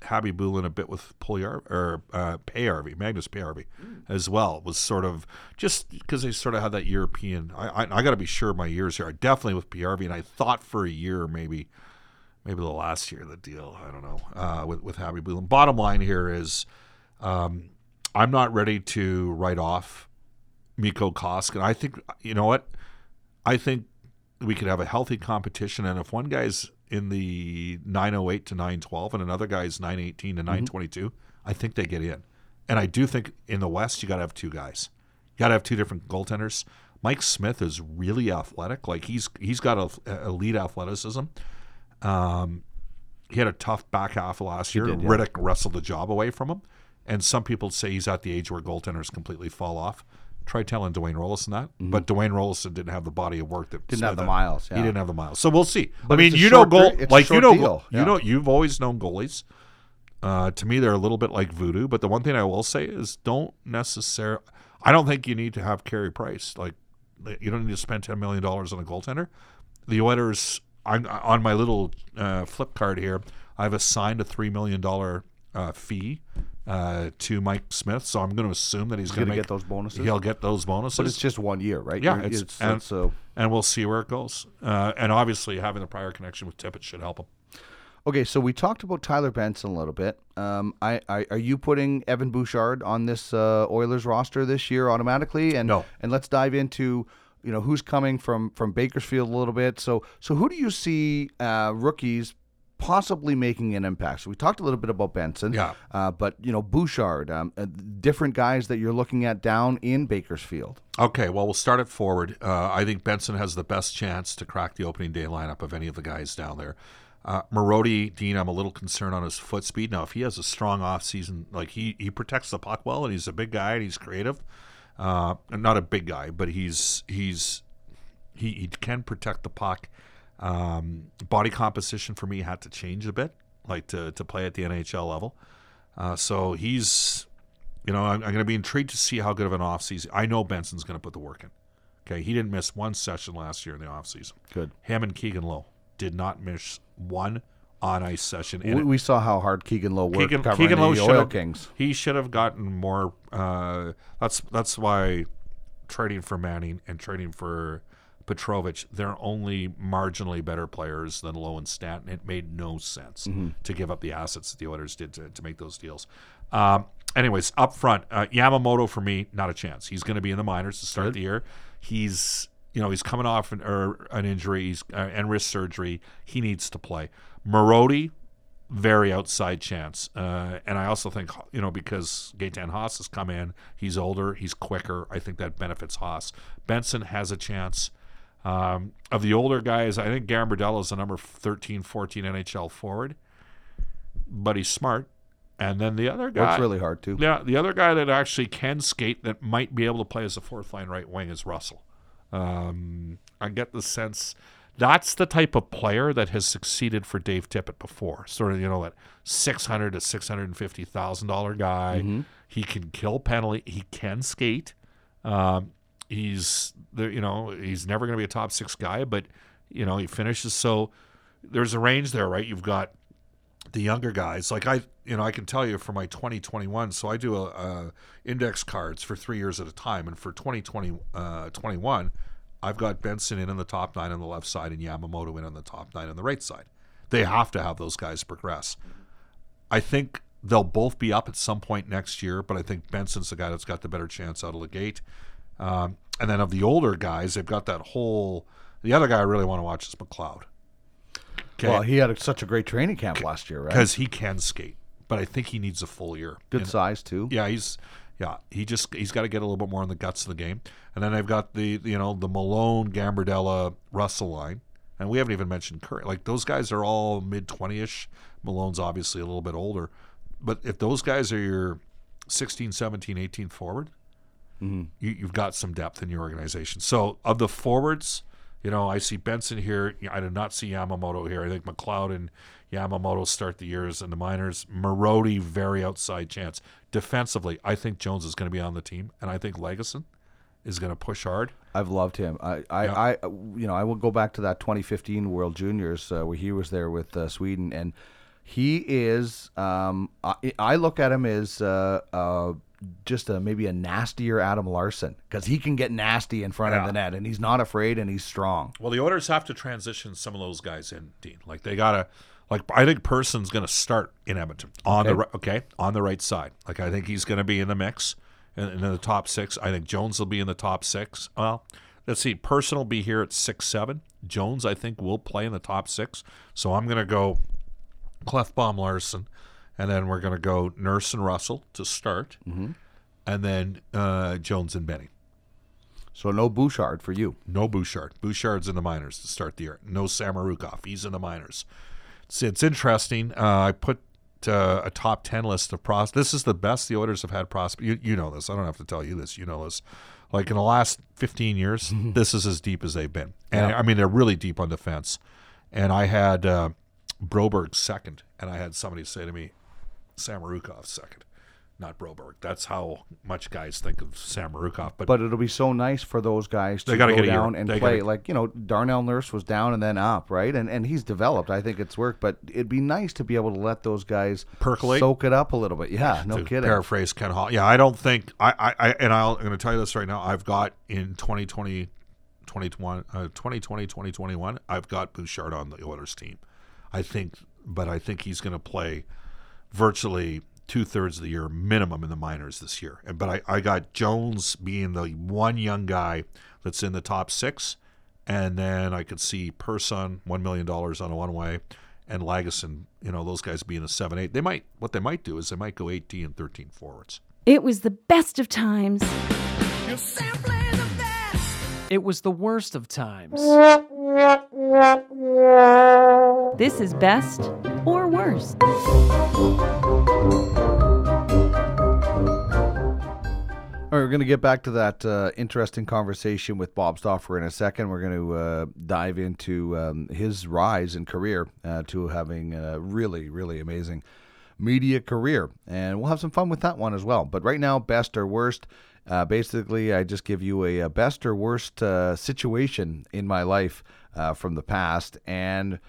Habibulin a bit with Puljujärvi or uh, Puljujärvi, Magnus Puljujärvi mm. as well was sort of just because they sort of had that European. I I, I got to be sure my years here. I definitely with Puljujärvi, and I thought for a year maybe, maybe the last year of the deal. I don't know uh, with with Habibulin. Bottom line here is, um, I'm not ready to write off Mikko Koskinen. I think you know what, I think we could have a healthy competition, and if one guy's in the nine oh eight to nine twelve, and another guy's nine eighteen to nine twenty-two. Mm-hmm. I think they get in, and I do think in the West you got to have two guys. You got to have two different goaltenders. Mike Smith is really athletic; like he's he's got a, a elite athleticism. Um, he had a tough back half last year. Did, yeah. Rittich wrestled the job away from him, and some people say he's at the age where goaltenders completely fall off. Try telling Dwayne Rollison that, mm-hmm. but Dwayne Rollison didn't have the body of work that didn't Smith have the had. miles. Yeah. He didn't have the miles, so we'll see. But I mean, you know, goal it's like you know, deal. you yeah. know, you've always known goalies. Uh, to me, they're a little bit like voodoo. But the one thing I will say is, don't necessarily. I don't think you need to have Carey Price. Like, you don't need to spend ten million dollars on a goaltender. The Oilers, I'm, on my little uh, flip card here, I've assigned a three million dollar uh, fee. Uh, to Mike Smith, so I'm going to assume that he's, he's going to get those bonuses. He'll get those bonuses, but it's just one year, right? Yeah, it's, it's, and, it's so. And we'll see where it goes. Uh, and obviously, having the prior connection with Tippett should help him. Okay, so we talked about Tyler Benson a little bit. Um, I, I are you putting Evan Bouchard on this uh, Oilers roster this year automatically? And no. and let's dive into. You know who's coming from from Bakersfield a little bit. So so who do you see uh, rookies possibly making an impact. So we talked a little bit about Benson, yeah. uh, but, you know, Bouchard, um, uh, different guys that you're looking at down in Bakersfield. Okay, well, we'll start it forward. Uh, I think Benson has the best chance to crack the opening day lineup of any of the guys down there. Uh, Marody, Dean, I'm a little concerned on his foot speed. Now, if he has a strong offseason, like he, he protects the puck well, and he's a big guy, and he's creative. Uh, not a big guy, but he's he's he, he can protect the puck. Um, body composition for me had to change a bit, like to, to play at the N H L level. Uh, so he's, you know, I'm, I'm going to be intrigued to see how good of an offseason. I know Benson's going to put the work in. Okay, he didn't miss one session last year in the offseason. Good. Him and Keegan Lowe did not miss one on-ice session. We, we saw how hard Keegan Lowe worked Keegan, covering Keegan Lowe the Oil Kings. He should have gotten more. Uh, that's that's why trading for Manning and trading for Petrovic, they're only marginally better players than Lowe and Stanton. It made no sense mm-hmm. to give up the assets that the Oilers did to, to make those deals. Um, anyways, up front, uh, Yamamoto for me, not a chance. He's going to be in the minors to start Good. the year. He's, you know, he's coming off an, er, an injury he's, uh, and wrist surgery. He needs to play. Marody, very outside chance. Uh, and I also think, you know, because Gaetan Haas has come in, he's older, he's quicker. I think that benefits Haas. Benson has a chance. Um, of the older guys, I think Gambardella is the number thirteen, fourteen N H L forward, but he's smart. And then the other guy... Works really hard, too. Yeah, the other guy that actually can skate that might be able to play as a fourth-line right wing is Russell. Um, I get the sense that's the type of player that has succeeded for Dave Tippett before. Sort of, you know, that six hundred thousand to six hundred fifty thousand dollars guy. Mm-hmm. He can kill penalty. He can skate. Um He's, you know, he's never going to be a top six guy, but, you know, he finishes. So there's a range there, right? You've got the younger guys. Like I, you know, I can tell you for my twenty twenty-one, so I do a, a index cards for three years at a time. And for twenty twenty, uh, twenty-one, I've got Benson in on the top nine on the left side and Yamamoto in on the top nine on the right side. They have to have those guys progress. I think they'll both be up at some point next year, but I think Benson's the guy that's got the better chance out of the gate. Um, and then of the older guys, they've got that whole – the other guy I really want to watch is McLeod. Okay? Well, he had a, such a great training camp C- last year, right? Because he can skate, but I think he needs a full year. Good and, size, too. Yeah, he's yeah he just he's got to get a little bit more in the guts of the game. And then they've got the you know the Malone, Gambardella, Russell line, and we haven't even mentioned Curry. Like those guys are all mid-twenty-ish. Malone's obviously a little bit older. But if those guys are your sixteen, seventeen, eighteen forward – Mm-hmm. You, you've got some depth in your organization. So of the forwards, you know, I see Benson here. I did not see Yamamoto here. I think McLeod and Yamamoto start the years in the minors. Marody, very outside chance. Defensively, I think Jones is going to be on the team, and I think Lagesson is going to push hard. I've loved him. I, I, yeah. I, you know, I will go back to that twenty fifteen World Juniors uh, where he was there with uh, Sweden, and he is. Um, I, I look at him as. Uh, uh, just a, maybe a nastier Adam Larson because he can get nasty in front yeah. of the net and he's not afraid and he's strong. Well, the Oilers have to transition some of those guys in, Dean. Like they gotta, like I think Person's gonna start in Edmonton on okay. the okay on the right side. Like I think he's gonna be in the mix and in, in the top six. I think Jones will be in the top six. Well, let's see. Person will be here at six seven. Jones I think will play in the top six. So I'm gonna go Clefbaum, Larson. And then we're going to go Nurse and Russell to start, mm-hmm. and then uh, Jones and Benning. So no Bouchard for you. No Bouchard. Bouchard's in the minors to start the year. No Samarukov. He's in the minors. It's, it's interesting. Uh, I put uh, a top ten list of prospects. This is the best the Oilers have had prospects. You, you know this. I don't have to tell you this. You know this. Like in the last fifteen years, mm-hmm. this is as deep as they've been. And yeah. I mean, they're really deep on defense. And I had uh, Broberg second, and I had somebody say to me, Samarukov second, not Broberg. That's how much guys think of Samarukov. But but it'll be so nice for those guys to go down and play. Like, you know, Darnell Nurse was down and then up, right? And and he's developed. I think it's worked. But it'd be nice to be able to let those guys percolate, soak it up a little bit. Yeah, no kidding. Paraphrase Ken Hall. Yeah, I don't think I, I, I and I'll, I'm going to tell you this right now. I've got in twenty twenty, twenty twenty, twenty twenty-one, I've got Bouchard on the Oilers team. I think, but I think he's going to play virtually two-thirds of the year minimum in the minors this year. But I, I got Jones being the one young guy that's in the top six, and then I could see Person, one million dollars on a one-way, and Lagesson, you know, those guys being a seven eight. They might, what they might do is they might go eight D and thirteen forwards. It was the best of times. You're simply the best. It was the worst of times. This is best or worst. All right, we're going to get back to that uh, interesting conversation with Bob Stauffer in a second. We're going to uh, dive into um, his rise in career uh, to having a really, really amazing media career. And we'll have some fun with that one as well. But right now, best or worst, uh, basically I just give you a, a best or worst uh, situation in my life uh, from the past. And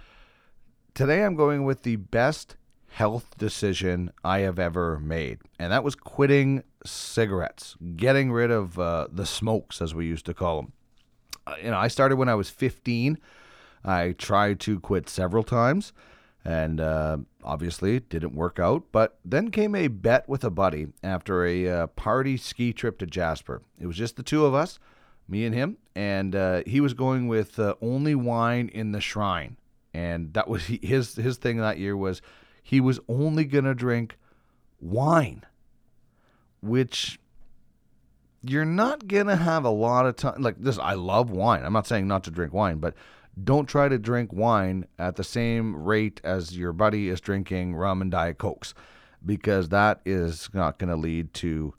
today I'm going with the best health decision I have ever made. And that was quitting cigarettes, getting rid of uh, the smokes, as we used to call them. Uh, you know, I started when I was fifteen. I tried to quit several times and uh, obviously it didn't work out. But then came a bet with a buddy after a uh, party ski trip to Jasper. It was just the two of us, me and him, and uh, he was going with uh, only wine in the shrine. And that was his his thing that year was he was only going to drink wine, which you're not going to have a lot of time. Like this, I love wine. I'm not saying not to drink wine, but don't try to drink wine at the same rate as your buddy is drinking rum and Diet Cokes, because that is not going to lead to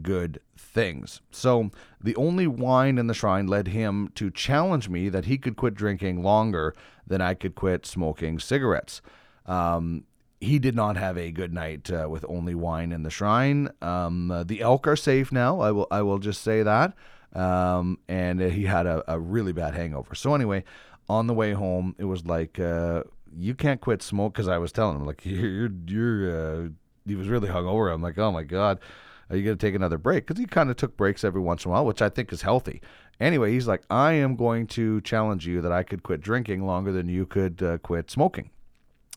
good things. So the only wine in the shrine led him to challenge me that he could quit drinking longer than I could quit smoking cigarettes. Um, He did not have a good night uh, with only wine in the shrine. Um, uh, the elk are safe now. I will I will just say that. Um, and uh, he had a, a really bad hangover. So anyway, on the way home, it was like, uh, you can't quit smoke. Because I was telling him, like, you're, you're, uh, he was really hungover. I'm like, oh, my God, are you going to take another break? Because he kind of took breaks every once in a while, which I think is healthy. Anyway, he's like, I am going to challenge you that I could quit drinking longer than you could uh, quit smoking.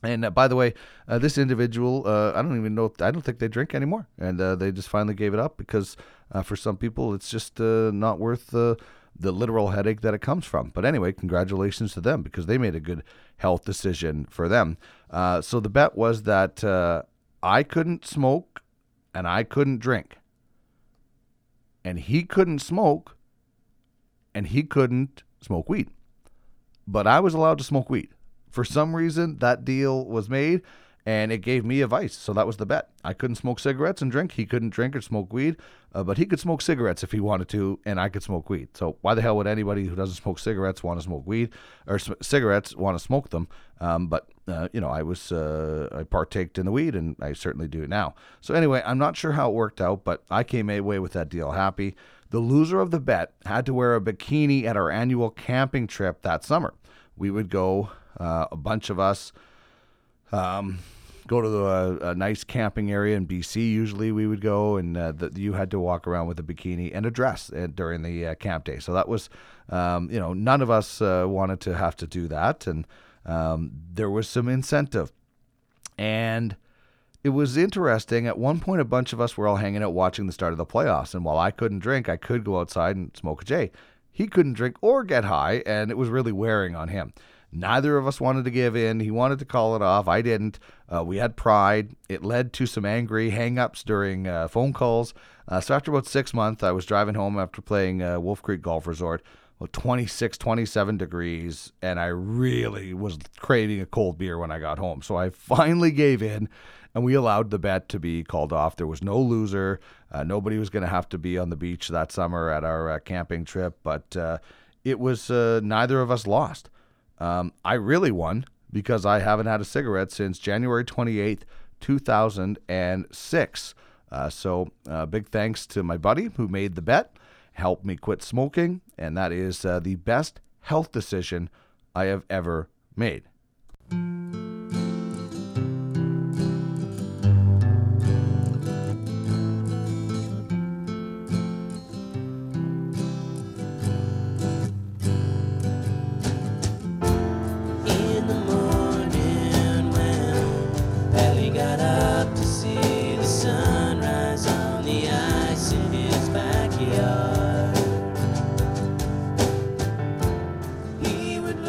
And uh, by the way, uh, this individual, uh, I don't even know, I don't think they drink anymore. And uh, they just finally gave it up because uh, for some people, it's just uh, not worth uh, the literal headache that it comes from. But anyway, congratulations to them because they made a good health decision for them. Uh, so the bet was that uh, I couldn't smoke and I couldn't drink. And he couldn't smoke and he couldn't smoke weed. But I was allowed to smoke weed. For some reason, that deal was made, and it gave me a vice, so that was the bet. I couldn't smoke cigarettes and drink. He couldn't drink or smoke weed, uh, but he could smoke cigarettes if he wanted to, and I could smoke weed. So why the hell would anybody who doesn't smoke cigarettes want to smoke weed or sm- cigarettes want to smoke them? Um, but, uh, you know, I was uh, I partaked in the weed, and I certainly do now. So anyway, I'm not sure how it worked out, but I came away with that deal happy. The loser of the bet had to wear a bikini at our annual camping trip that summer. We would go... Uh, a bunch of us um, go to the, uh, a nice camping area in B C. Usually we would go, and uh, the, you had to walk around with a bikini and a dress uh, during the uh, camp day. So that was, um, you know, none of us uh, wanted to have to do that, and um, there was some incentive. And it was interesting. At one point, a bunch of us were all hanging out watching the start of the playoffs, and while I couldn't drink, I could go outside and smoke a J. He couldn't drink or get high, and it was really wearing on him. Neither of us wanted to give in. He wanted to call it off. I didn't. Uh, we had pride. It led to some angry hang-ups during uh, phone calls. Uh, so after about six months, I was driving home after playing uh, Wolf Creek Golf Resort, about twenty-six, twenty-seven degrees, and I really was craving a cold beer when I got home. So I finally gave in, and we allowed the bet to be called off. There was no loser. Uh, nobody was going to have to be on the beach that summer at our uh, camping trip, but uh, it was uh, neither of us lost. Um, I really won because I haven't had a cigarette since January twenty-eighth, two thousand six. Uh, so uh, big thanks to my buddy who made the bet, helped me quit smoking, and that is uh, the best health decision I have ever made.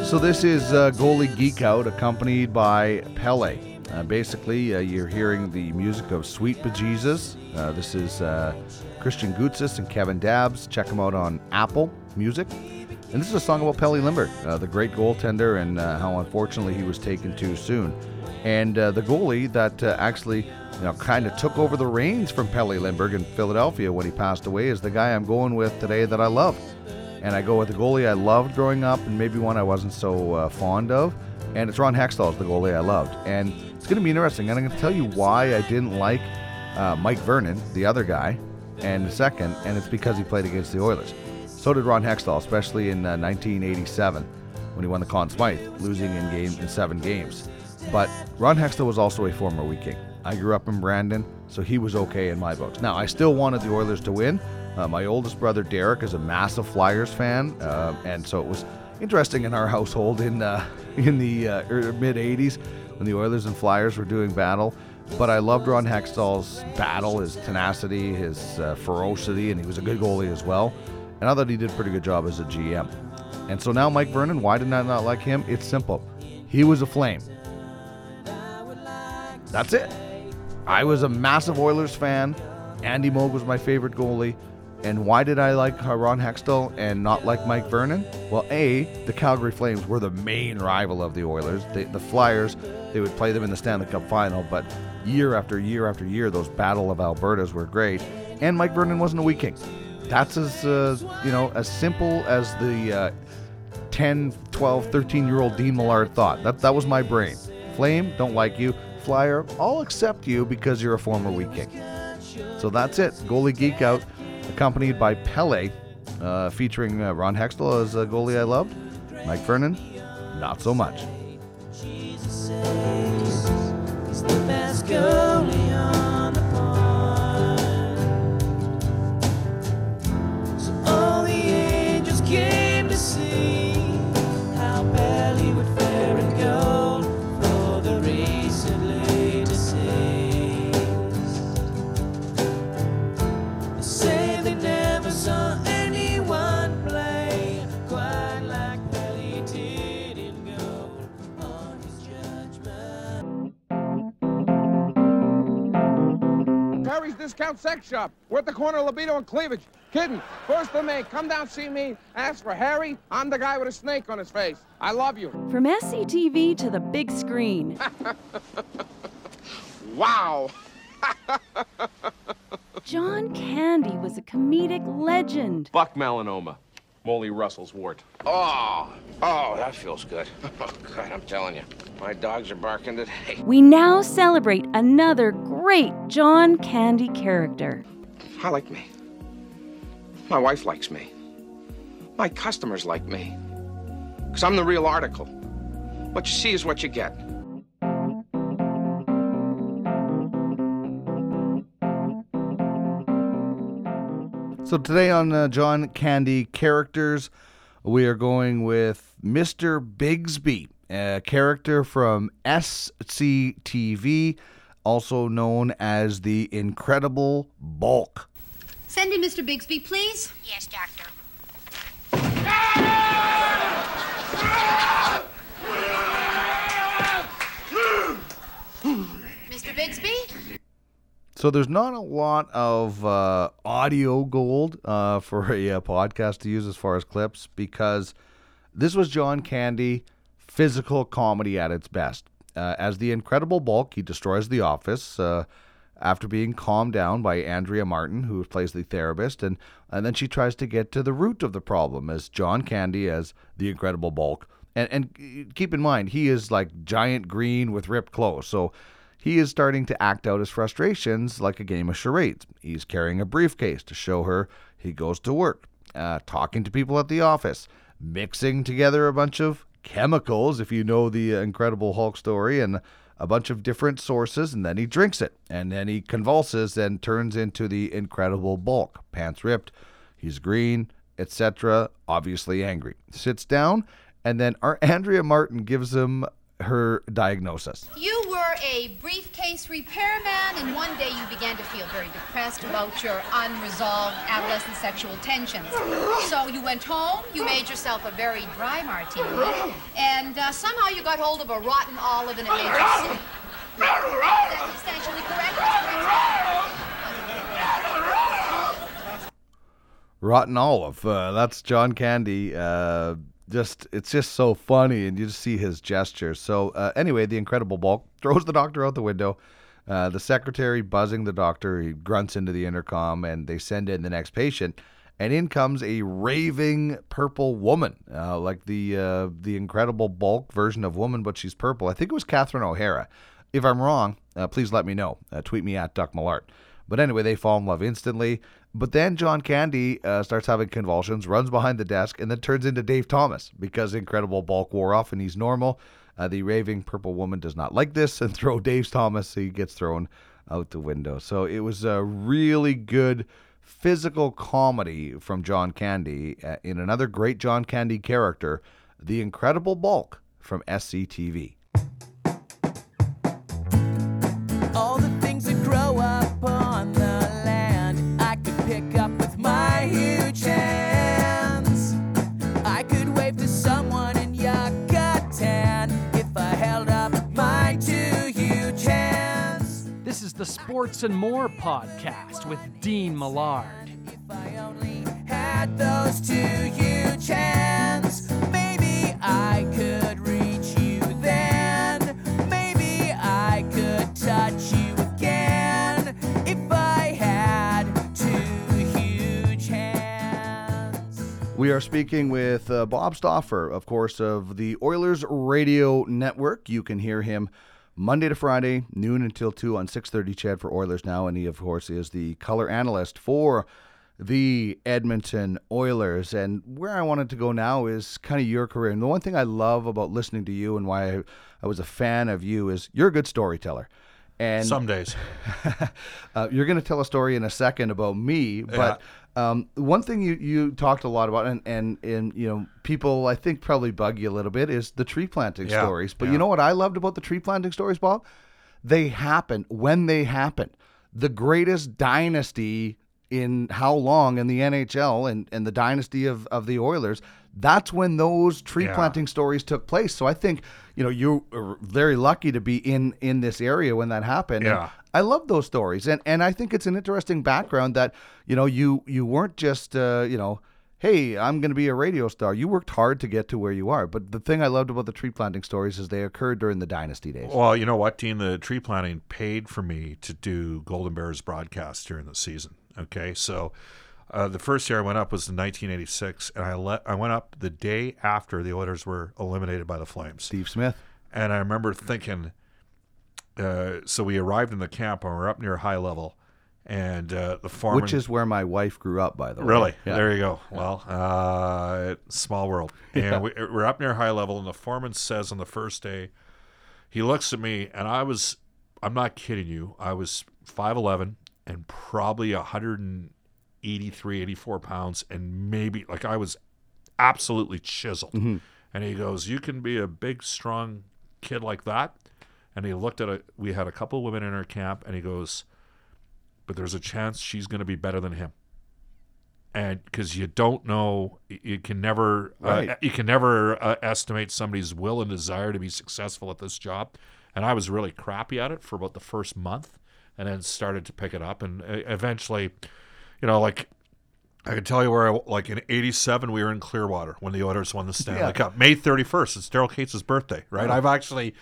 So So this is uh, Goalie Geek Out, accompanied by Pele. Uh, basically, uh, you're hearing the music of Sweet Bejesus. Uh, this is uh, Christian Goutsas and Kevin Dabbs. Check them out on Apple Music. And this is a song about Pelle Limber, uh, the great goaltender, and uh, how unfortunately he was taken too soon. And uh, the goalie that uh, actually, you know, kind of took over the reins from Pelle Limber in Philadelphia when he passed away is the guy I'm going with today that I love. And I go with the goalie I loved growing up and maybe one I wasn't so uh, fond of. And it's Ron Hextall's the goalie I loved. And it's going to be interesting. And I'm going to tell you why I didn't like uh, Mike Vernon, the other guy, and the second. And it's because he played against the Oilers. So did Ron Hextall, especially in uh, nineteen eighty-seven when he won the Conn Smythe, losing in game in seven games. But Ron Hextall was also a former Wheat King. I grew up in Brandon, so he was okay in my books. Now, I still wanted the Oilers to win. Uh, my oldest brother, Derek, is a massive Flyers fan, uh, and so it was interesting in our household in uh, in the uh, mid-eighties when the Oilers and Flyers were doing battle. But I loved Ron Hextall's battle, his tenacity, his uh, ferocity, and he was a good goalie as well. And I thought he did a pretty good job as a G M. And so now Mike Vernon, why did I not like him? It's simple. He was a Flame. That's it. I was a massive Oilers fan. Andy Moog was my favorite goalie. And why did I like Ron Hextall and not like Mike Vernon? Well, A, the Calgary Flames were the main rival of the Oilers. They, the Flyers, they would play them in the Stanley Cup final, but year after year after year, those Battle of Albertas were great. And Mike Vernon wasn't a Wheat King. That's as, uh, you know, as simple as the uh, ten, twelve, thirteen-year-old Dean Millard thought. That that was my brain. Flame, don't like you. Flyer, I'll accept you because you're a former Wheat King. So that's it. Goalie Geek Out, accompanied by Pele, uh, featuring uh, Ron Hextall as a goalie I loved. Mike Vernon, not so much. Jesus is the best goalie on the pond. So all the angels came to see how Pele would fare in gold for the recently deceased. They say they never saw anyone play quite like Pele did in gold on his judgment. Terry's Discount Sex Shop. We're at the corner of Libido and Cleavage. Kidding. First of May, come down, see me, ask for Harry. I'm the guy with a snake on his face. I love you. From S C T V to the big screen. Wow. John Candy was a comedic legend. Buck melanoma. Molly Russell's wart. Oh, oh, that feels good. Oh, God, I'm telling you. My dogs are barking today. We now celebrate another great John Candy character. I like me. My wife likes me. My customers like me. Because I'm the real article. What you see is what you get. So today on uh, John Candy Characters, we are going with Mister Bigsby, a character from S C T V, also known as the Incredible Bulk. Send in Mister Bigsby, please. Yes, Doctor. Mister Bigsby? So there's not a lot of uh, audio gold uh, for a uh, podcast to use as far as clips, because this was John Candy, physical comedy at its best. Uh, as the Incredible Bulk, he destroys the office, uh, after being calmed down by Andrea Martin, who plays the therapist, and, and then she tries to get to the root of the problem as John Candy, as the Incredible Bulk. And, and keep in mind, he is like giant green with ripped clothes, so he is starting to act out his frustrations like a game of charades. He's carrying a briefcase to show her he goes to work, uh, talking to people at the office, mixing together a bunch of chemicals, if you know the Incredible Hulk story, and a bunch of different sources, and then he drinks it, and then he convulses and turns into the Incredible Bulk. Pants ripped, he's green, et cetera, obviously angry. Sits down, and then our Andrea Martin gives him her diagnosis. You were a briefcase repairman, and one day you began to feel very depressed about your unresolved adolescent sexual tensions. So you went home, you made yourself a very dry martini, and uh, somehow you got hold of a rotten olive and it made you sick. Is that substantially correct? Rotten olive. Uh, that's John Candy. Uh, Just, it's just so funny, and you just see his gesture. So uh, anyway, the Incredible Bulk throws the doctor out the window. Uh, the secretary buzzing the doctor, he grunts into the intercom, and they send in the next patient. And in comes a raving purple woman, uh, like the uh, the Incredible Bulk version of woman, but she's purple. I think it was Catherine O'Hara. If I'm wrong, uh, please let me know. Uh, tweet me at Duck Millard. But anyway, they fall in love instantly. But then John Candy uh, starts having convulsions, runs behind the desk, and then turns into Dave Thomas because Incredible Bulk wore off and he's normal. Uh, the raving purple woman does not like this and throw Dave Thomas. He gets thrown out the window. So it was a really good physical comedy from John Candy uh, in another great John Candy character, The Incredible Bulk from S C T V. All the things that grow up on the land, I could pick up with my huge hands. I could wave to someone in Yucatan if I held up my two huge hands. This is the Sports and More podcast with Dean Millard. If I only had those two huge hands, maybe I could reach you then. Maybe I could touch you again if I had two huge hands. We are speaking with uh, Bob Stauffer, of course, of the Oilers Radio Network. You can hear him Monday to Friday, noon until two on six thirty C H E D for Oilers Now. And he, of course, is the color analyst for the Edmonton Oilers. And where I wanted to go now is kind of your career. And the one thing I love about listening to you and why I, I was a fan of you is you're a good storyteller. And some days. uh, you're going to tell a story in a second about me. But yeah. um, one thing you, you talked a lot about, and, and, and you know, people I think probably bug you a little bit, is the tree planting yeah. stories. But yeah. you know what I loved about the tree planting stories, Bob? They happen when they happen. The greatest dynasty in how long in the N H L and, and the dynasty of, of the Oilers, that's when those tree yeah. planting stories took place. So I think, you know, you are very lucky to be in, in this area when that happened. Yeah. And I love those stories. And, and I think it's an interesting background that, you know, you, you weren't just, uh, you know, hey, I'm going to be a radio star. You worked hard to get to where you are. But the thing I loved about the tree planting stories is they occurred during the dynasty days. Well, you know what, Dean? The tree planting paid for me to do Golden Bears broadcasts during the season. Okay, so uh, the first year I went up was in nineteen eighty-six, and I let I went up the day after the Oilers were eliminated by the Flames. Steve Smith. And I remember thinking, uh, so we arrived in the camp, and we were up near high level, and uh, the farmer... Which is where my wife grew up, by the way. Really? Yeah. There you go. Well, uh, small world. And yeah. we, we're up near high level, and the foreman says on the first day, he looks at me, and I was, I'm not kidding you, I was five eleven, and probably one eighty-three, eighty-four pounds, and maybe, like, I was absolutely chiseled. Mm-hmm. And he goes, you can be a big, strong kid like that. And he looked at, a, we had a couple of women in our camp, and he goes, but there's a chance she's going to be better than him. And because you don't know, you can never, right. uh, you can never uh, estimate somebody's will and desire to be successful at this job. And I was really crappy at it for about the first month. And then started to pick it up, and eventually, you know, like I can tell you where, I, like in eighty-seven, we were in Clearwater when the Oilers won the Stanley yeah. Cup. May thirty-first, it's Daryl Cates' birthday, right? I've actually,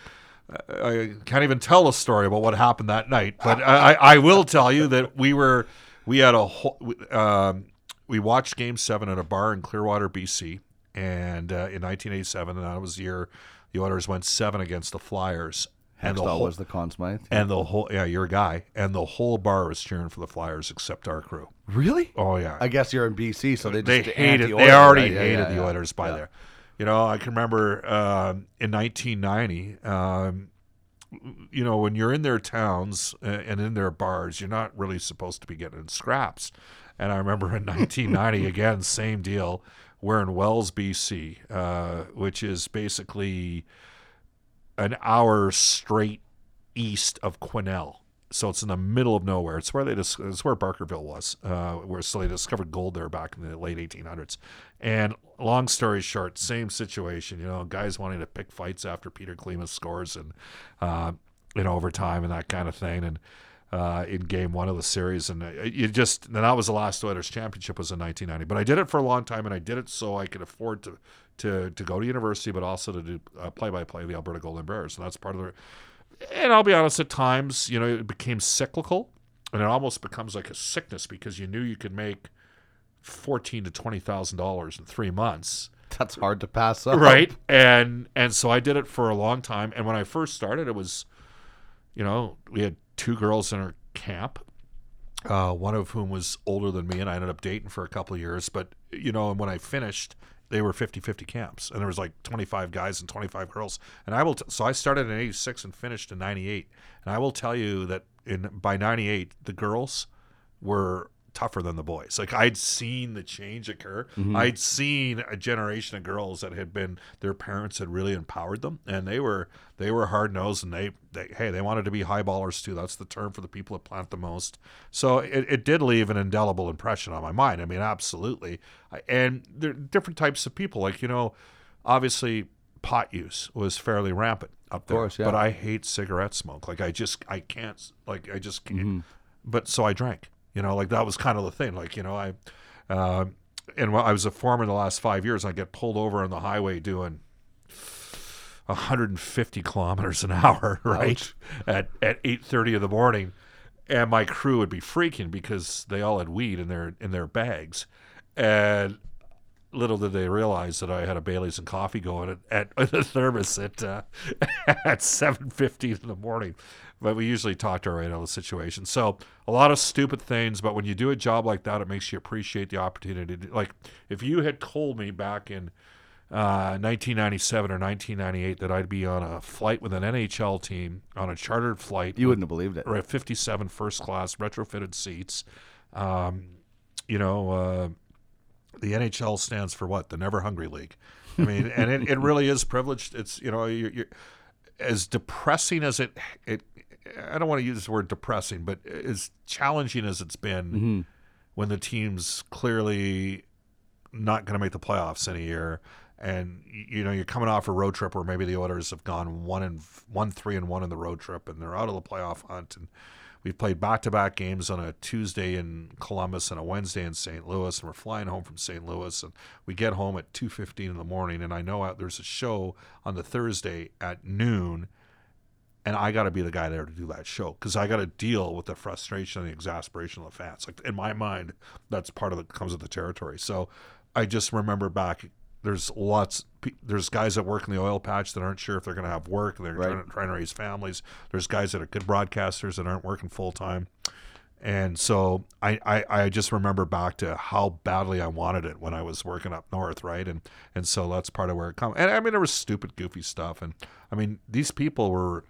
I can't even tell a story about what happened that night, but I, I will tell you that we were, we had a, whole, um, we watched Game Seven at a bar in Clearwater, B C, and uh, in nineteen eighty-seven, and that was the year the Oilers went seven against the Flyers. And Hextall the whole, was the Conn Smythe. And the whole, yeah, your guy. And the whole bar was cheering for the Flyers except our crew. Really? Oh, yeah. I guess you're in B C, so they just they hated. They already right? hated yeah, yeah, the Oilers yeah. by yeah. there. You know, I can remember um, in nineteen ninety, um, you know, when you're in their towns and in their bars, you're not really supposed to be getting in scraps. And I remember in nineteen ninety, again, same deal. We're in Wells, B C, uh, which is basically... an hour straight east of Quesnel. So it's in the middle of nowhere. It's where they dis- it's where Barkerville was, uh, where so they discovered gold there back in the late eighteen hundreds. And long story short, same situation. You know, guys wanting to pick fights after Peter Klimas scores and uh, in overtime and that kind of thing. And uh, in game one of the series, and you just and that was the last Oilers championship was in nineteen ninety. But I did it for a long time, and I did it so I could afford to to to go to university, but also to do uh, play-by-play of the Alberta Golden Bears. And that's part of the. And I'll be honest, at times, you know, it became cyclical, and it almost becomes like a sickness because you knew you could make fourteen to twenty thousand dollars in three months. That's hard to pass up, right? And and so I did it for a long time. And when I first started, it was, you know, we had two girls in our camp, uh, one of whom was older than me, and I ended up dating for a couple of years. But you know, and when I finished, they were fifty-fifty camps, and there was like twenty-five guys and twenty-five girls. And I will, t- so I started in eighty-six and finished in ninety-eight. And I will tell you that in by ninety-eight, the girls were tougher than the boys. Like I'd seen the change occur. Mm-hmm. I'd seen a generation of girls that had been their parents had really empowered them, and they were they were hard nosed, and they, they hey they wanted to be high ballers too. That's the term for the people that plant the most. So it, it did leave an indelible impression on my mind. I mean, absolutely. And there are different types of people. Like you know, obviously pot use was fairly rampant up there. Of course, yeah. But I hate cigarette smoke. Like I just I can't like I just can't. Mm-hmm. But so I drank. You know, like that was kind of the thing. Like, you know, I, uh, and I was a foreman the last five years. I get pulled over on the highway doing one hundred fifty kilometers an hour, right? Ouch. At at eight thirty in the morning, and my crew would be freaking because they all had weed in their in their bags, and little did they realize that I had a Bailey's and coffee going at, at the thermos at uh, at seven fifteen in the morning. But we usually talk to our way out of the situation. So a lot of stupid things, but when you do a job like that, it makes you appreciate the opportunity. To, like if you had told me back in uh, nineteen ninety-seven or nineteen ninety-eight that I'd be on a flight with an N H L team, on a chartered flight. You wouldn't with, have believed it. Or at fifty-seven first class, retrofitted seats. Um, you know, uh, the N H L stands for what? The Never Hungry League. I mean, and it, it really is privileged. It's, you know, you're, you're as depressing as it it. I don't want to use the word depressing, but as challenging as it's been mm-hmm. when the team's clearly not going to make the playoffs in a year, and you know you're coming off a road trip where maybe the Oilers have gone one and one three and one in the road trip, and they're out of the playoff hunt, and we've played back-to-back games on a Tuesday in Columbus and a Wednesday in Saint Louis, and we're flying home from Saint Louis, and we get home at two fifteen in the morning, and I know there's a show on the Thursday at noon. And I got to be the guy there to do that show because I got to deal with the frustration and the exasperation of the fans. Like in my mind, that's part of it comes with the territory. So I just remember back. There's lots. There's guys that work in the oil patch that aren't sure if they're going to have work. They're right. trying, trying to raise families. There's guys that are good broadcasters that aren't working full time. And so I, I, I just remember back to how badly I wanted it when I was working up north, right? And and so that's part of where it comes. And I mean, there was stupid, goofy stuff. And I mean, these people were.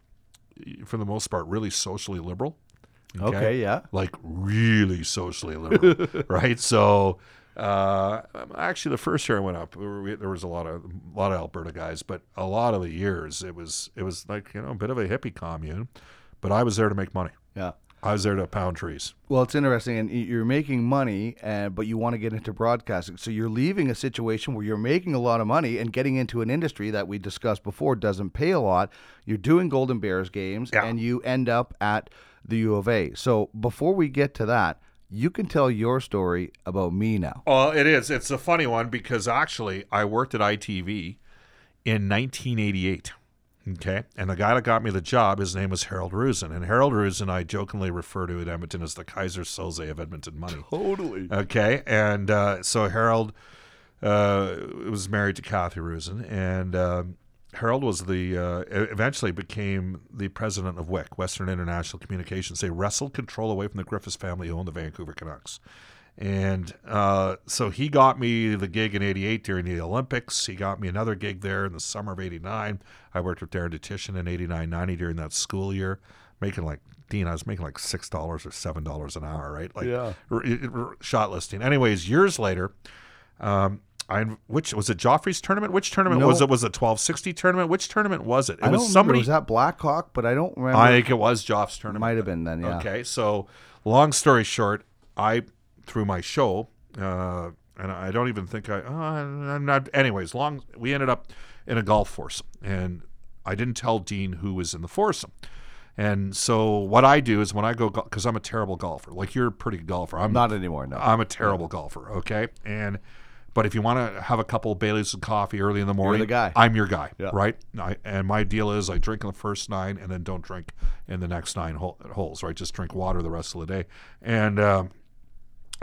For the most part, really socially liberal. Okay, okay yeah. Like, really socially liberal, right? So, uh, actually, the first year I went up, we were, we, there was a lot of a lot of Alberta guys, but a lot of the years, it was it was like, you know, a bit of a hippie commune, but I was there to make money. Yeah. I was there to pound trees. Well, it's interesting, and you're making money, uh, but you want to get into broadcasting. So you're leaving a situation where you're making a lot of money and getting into an industry that we discussed before doesn't pay a lot. You're doing Golden Bears games, yeah. and you end up at the U of A. So before we get to that, you can tell your story about me now. Well, it is. It's a funny one because actually I worked at I T V in nineteen eighty-eight. Okay, and the guy that got me the job, his name was Harold Rosen. And Harold Rosen, I jokingly refer to at Edmonton as the Kaiser Soze of Edmonton money. Totally. Okay, and uh, so Harold uh, was married to Kathy Rosen, and uh, Harold was the uh, eventually became the president of W I C, Western International Communications. They wrestled control away from the Griffiths family who owned the Vancouver Canucks. And uh, so he got me the gig in eighty-eight during the Olympics. He got me another gig there in the summer of eighty-nine. I worked with Darren Detition in eighty-nine ninety during that school year, making like, Dean, I was making like six dollars or seven dollars an hour, right? Like yeah. r- r- shot listing. Anyways, years later, um, I which was it Joffrey's tournament? Which tournament no. was it? Was it twelve sixty tournament? Which tournament was it? It I was don't somebody. It was that Blackhawk, but I don't remember. I think it was Joff's tournament. Might have been then. Yeah. Okay. So, long story short, I through my show, uh, and I don't even think I. Uh, I'm not. Anyways, long. We ended up in a golf foursome, and I didn't tell Dean who was in the foursome. And so what I do is when I go, because I'm a terrible golfer. Like you're a pretty golfer. I'm not anymore. No, I'm a terrible golfer. Okay, and. But if you want to have a couple of Baileys and coffee early in the morning, you're the guy. I'm your guy, yeah. right? I, and my deal is I drink in the first nine and then don't drink in the next nine hol- holes, right? Just drink water the rest of the day. And um,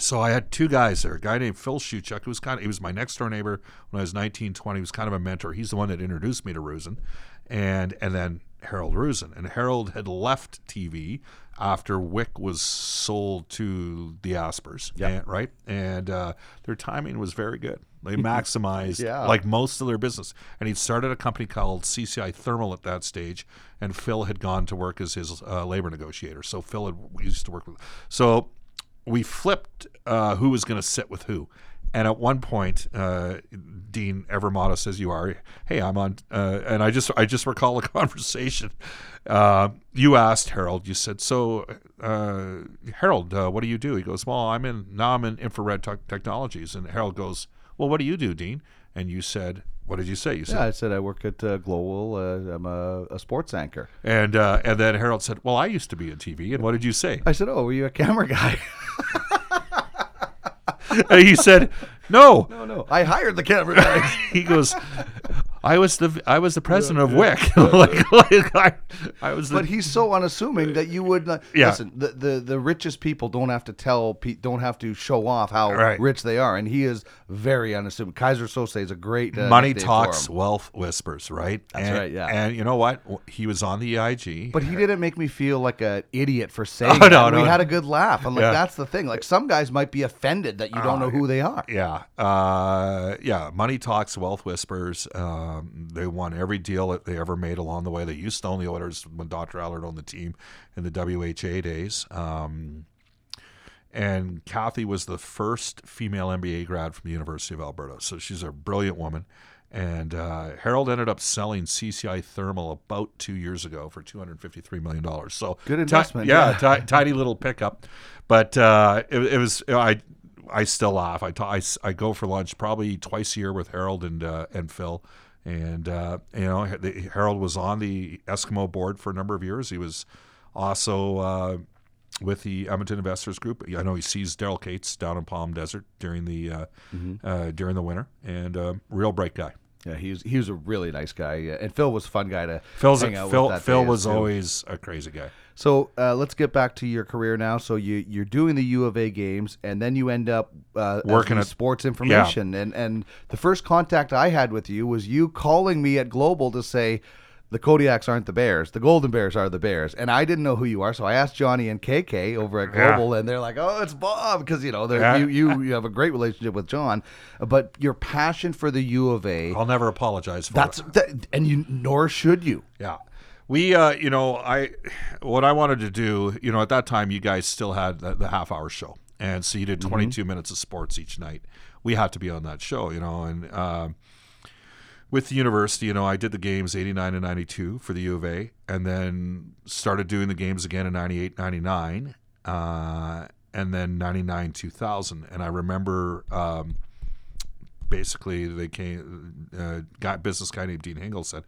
so I had two guys there, a guy named Phil Shuchuk, who was kind of, he was my next door neighbor when I was nineteen, twenty. He was kind of a mentor. He's the one that introduced me to Rosen. And, and then Harold Rosen. And Harold had left T V after Wick was sold to the Aspers, yep. and, right? And uh, their timing was very good. They maximized yeah. like most of their business. And he'd started a company called C C I Thermal at that stage, and Phil had gone to work as his uh, labor negotiator. So Phil had, used to work with. So we flipped uh, who was going to sit with who. And at one point, uh, Dean Evermata says, "You are, hey, I'm on." Uh, and I just, I just recall a conversation. Uh, you asked Harold. You said, "So, uh, Harold, uh, what do you do?" He goes, "Well, I'm in now. I'm in infrared te- technologies." And Harold goes, "Well, what do you do, Dean?" And you said, "What did you say?" You said, "Yeah, I said I work at uh, Global. Uh, I'm a, a sports anchor." And uh, and then Harold said, "Well, I used to be in T V." And what did you say? I said, "Oh, were you a camera guy?" And he said, "No, no, no. I hired the camera guy." He goes, "I was the I was the president of Wick. like, like I, I was." The, but he's so unassuming that you would not. Yeah. Listen, the, the the richest people don't have to tell don't have to show off how right. rich they are, and he is very unassuming. Kaiser Sose is a great uh, money talks, wealth whispers, right? That's and, right. Yeah. And you know what? He was on the E I G, but he didn't make me feel like an idiot for saying. Oh, no, no, we no. had a good laugh. I'm like, yeah. that's the thing. Like some guys might be offended that you don't know who they are. Yeah. Uh, yeah. Money talks, wealth whispers. Um, they won every deal that they ever made along the way. They used to own the Oilers when Doctor Allard owned the team in the W H A days. Um, and Kathy was the first female M B A grad from the University of Alberta. So she's a brilliant woman. And uh, Harold ended up selling C C I Thermal about two years ago for two hundred fifty-three million dollars. So good investment. T- yeah. yeah. T- tidy little pickup. But uh, it, it was, I, I still laugh. I, ta- I, I go for lunch probably twice a year with Harold and uh, and Phil, and uh, you know the, Harold was on the Eskimo board for a number of years. He was also uh, with the Edmonton Investors Group. I know he sees Daryl Cates down in Palm Desert during the uh, mm-hmm. uh, during the winter, and a uh, real bright guy. Yeah, he was he was a really nice guy, yeah. And Phil was a fun guy to Phil's hang out a, Phil, with. That Phil was too. Always a crazy guy. So uh, let's get back to your career now. So you you're doing the U of A games, and then you end up uh, working at sports information. Yeah. And and the first contact I had with you was you calling me at Global to say, the Kodiaks aren't the Bears. The Golden Bears are the Bears. And I didn't know who you are, so I asked Johnny and K K over at Global, yeah. and they're like, oh, it's Bob, because, you know, yeah. you, you you have a great relationship with John. But your passion for the U of A... I'll never apologize for that's, it. That, and you, nor should you. Yeah. We, uh, you know, I what I wanted to do, you know, at that time, you guys still had the, the half-hour show. And so you did twenty-two mm-hmm. minutes of sports each night. We had to be on that show, you know, and... Um, with the university, you know, I did the games eighty-nine and ninety-two for the U of A, and then started doing the games again in ninety-eight, ninety-nine, uh, and then ninety-nine, two thousand. And I remember um, basically they came, uh, got business guy named Dean Hingle said,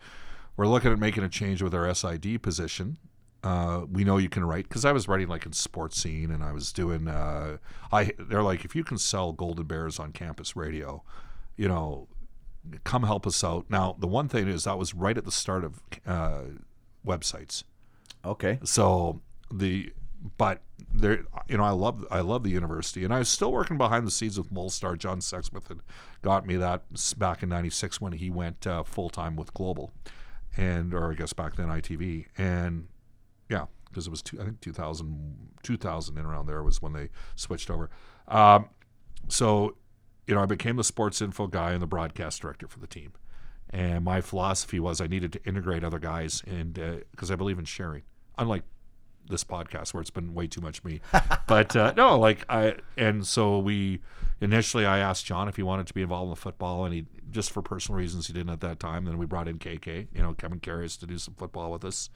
we're looking at making a change with our S I D position. Uh, we know you can write, because I was writing like in Sports Scene, and I was doing, uh, I they're like, if you can sell Golden Bears on campus radio, you know, come help us out. Now, the one thing is that was right at the start of uh, websites. Okay. So the but there, you know, I love I love the university, and I was still working behind the scenes with Molestar. John Sexsmith had got me that back in ninety-six when he went uh, full time with Global, and or I guess back then I T V, and yeah, because it was two, I think two thousand, two thousand and around there was when they switched over. Um, so. You know, I became the sports info guy and the broadcast director for the team. And my philosophy was I needed to integrate other guys, and because uh, I believe in sharing. Unlike this podcast where it's been way too much me. But uh, no, like I, and so we, initially I asked John if he wanted to be involved with football, and he, just for personal reasons, he didn't at that time. Then we brought in K K, you know, Kevin Karras, to do some football with us.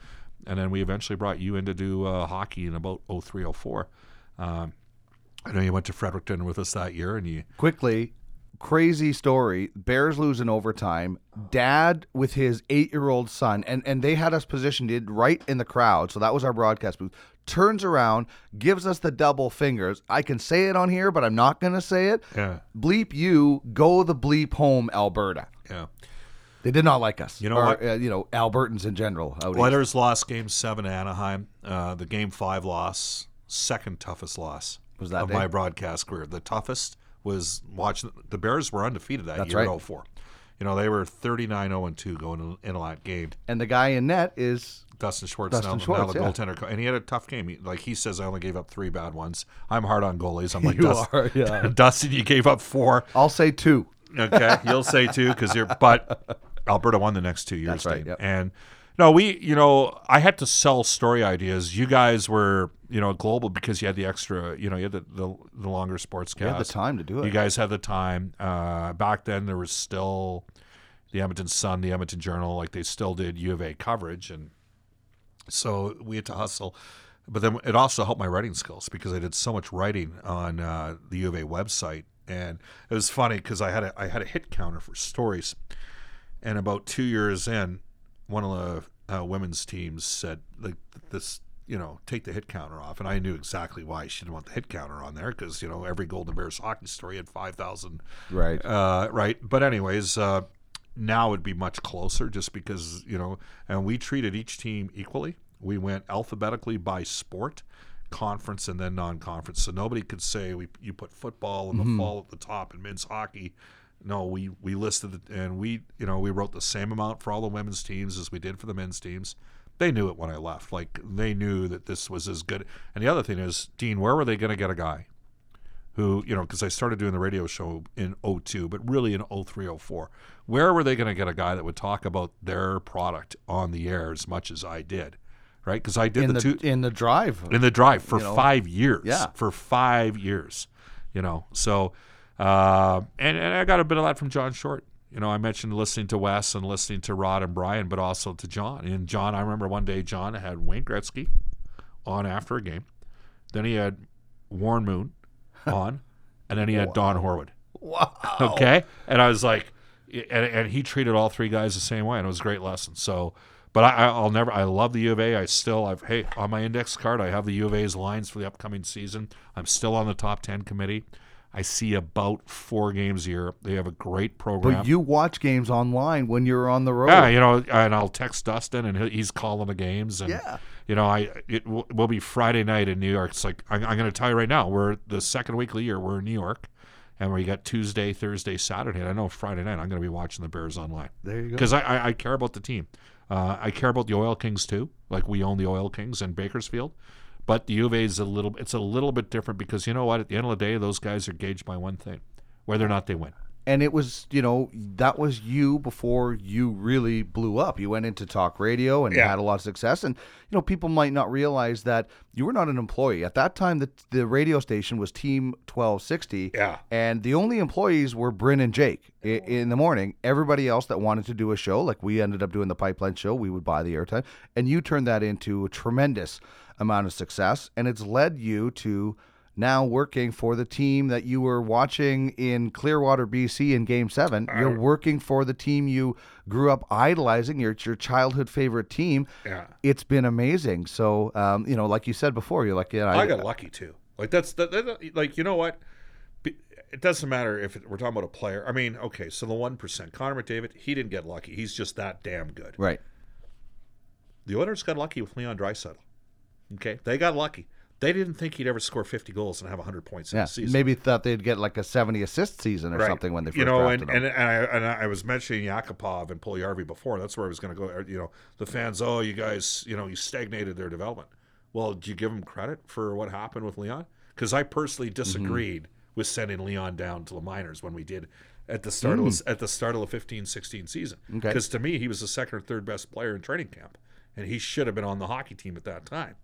And then we eventually brought you in to do uh, hockey in about oh three, oh four. Um, I know you went to Fredericton with us that year, and you quickly, crazy story. Bears lose in overtime. Dad with his eight-year-old son, and and they had us positioned right in the crowd, so that was our broadcast booth. Turns around, gives us the double fingers. I can say it on here, but I'm not going to say it. Yeah. Bleep you, go the bleep home, Alberta. Yeah. They did not like us. You know, or, what? Uh, you know, Albertans in general. Oilers lost game seven to Anaheim. Uh, the game five loss, second toughest loss was that of day? My broadcast career. The toughest was watching. The Bears were undefeated that That's year right. in oh four. You know, they were thirty-nine oh two going into that game. And the guy in net is Dustin Schwartz, Dustin now, Schwartz, now the yeah. goaltender. And he had a tough game. He, like he says, I only gave up three bad ones. I'm hard on goalies. I'm like, you Dustin, are, yeah. Dustin, you gave up four. I'll say two. Okay, you'll say two because you're. But Alberta won the next two years. That's right, yep. And no, we, you know, I had to sell story ideas. You guys were, you know, global because you had the extra, you know, you had the, the, the longer sports cast. You had the time to do it. You guys had the time. Uh, back then there was still the Edmonton Sun, the Edmonton Journal, like they still did U of A coverage. And so we had to hustle. But then it also helped my writing skills because I did so much writing on uh, the U of A website. And it was funny because I had a, I had a hit counter for stories. And about two years in, one of the uh, women's teams said, like, this, you know, take the hit counter off. And I knew exactly why she didn't want the hit counter on there because, you know, every Golden Bears hockey story had five thousand. Right. Uh, right. But anyways, uh, now it'd be much closer just because, you know, and we treated each team equally. We went alphabetically by sport, conference, and then non-conference. So nobody could say we you put football and mm-hmm. the fall at the top and men's hockey. No, we, we listed it, and we you know we wrote the same amount for all the women's teams as we did for the men's teams. They knew it when I left. Like, they knew that this was as good. And the other thing is, Dean, where were they going to get a guy who, you know, because I started doing the radio show in oh two, but really in oh three, oh four. Where were they going to get a guy that would talk about their product on the air as much as I did, right? Because I did in the, the two, in the drive in the drive for five know. years. Yeah, for five years, you know. So. Uh, and, and I got a bit of that from John Short. You know, I mentioned listening to Wes and listening to Rod and Brian, but also to John. And John, I remember one day John had Wayne Gretzky on after a game. Then he had Warren Moon on. And then he had wow. Don Horwood. Wow. Okay? And I was like, and, and he treated all three guys the same way. And it was a great lesson. So, but I, I'll never, I love the U of A. I still, I've, hey, on my index card, I have the U of A's lines for the upcoming season. I'm still on the top ten committee. I see about four games a year. They have a great program. But you watch games online when you're on the road. Yeah, you know, and I'll text Dustin, and he's calling the games. And, yeah. You know, I it w- will be Friday night in New York. It's like, I'm, I'm going to tell you right now, we're the second week of the year, we're in New York, and we got Tuesday, Thursday, Saturday. And I know Friday night I'm going to be watching the Bears online. There you go. Because I, I, I care about the team. Uh, I care about the Oil Kings, too. Like, we own the Oil Kings in Bakersfield. But the U of A is a little, it's a little bit different because, you know what, at the end of the day, those guys are gauged by one thing, whether or not they win. And it was, you know, that was you before you really blew up. You went into talk radio and yeah. you had a lot of success. And, you know, people might not realize that you were not an employee. At that time, the, the radio station was Team twelve sixty. Yeah. And the only employees were Bryn and Jake in, in the morning. Everybody else that wanted to do a show, like we ended up doing the Pipeline Show, we would buy the airtime. And you turned that into a tremendous amount of success, and it's led you to now working for the team that you were watching in Clearwater, B C in Game seven. I, You're working for the team you grew up idolizing. Your, it's your childhood favorite team. Yeah. It's been amazing. So, um, you know, like you said before, you're like, yeah, I, I got lucky too. Like, that's that, that, like, you know what? It doesn't matter if it, we're talking about a player. I mean, okay, so the one percent, Connor McDavid, he didn't get lucky. He's just that damn good. Right. The Oilers got lucky with Leon Draisaitl. Okay, they got lucky. They didn't think he'd ever score fifty goals and have one hundred points in yeah, a season. Maybe thought they'd get like a seventy assist season or right. something when they first you know, drafted and, him. And, and, I, and I was mentioning Yakupov and Puljujarvi before. That's where I was going to go. You know, the fans, oh, you guys, you know, you stagnated their development. Well, do you give them credit for what happened with Leon? Because I personally disagreed mm-hmm. with sending Leon down to the minors when we did at the start mm. of at the start of the fifteen sixteen season. Because okay. to me, he was the second or third best player in training camp, and he should have been on the hockey team at that time.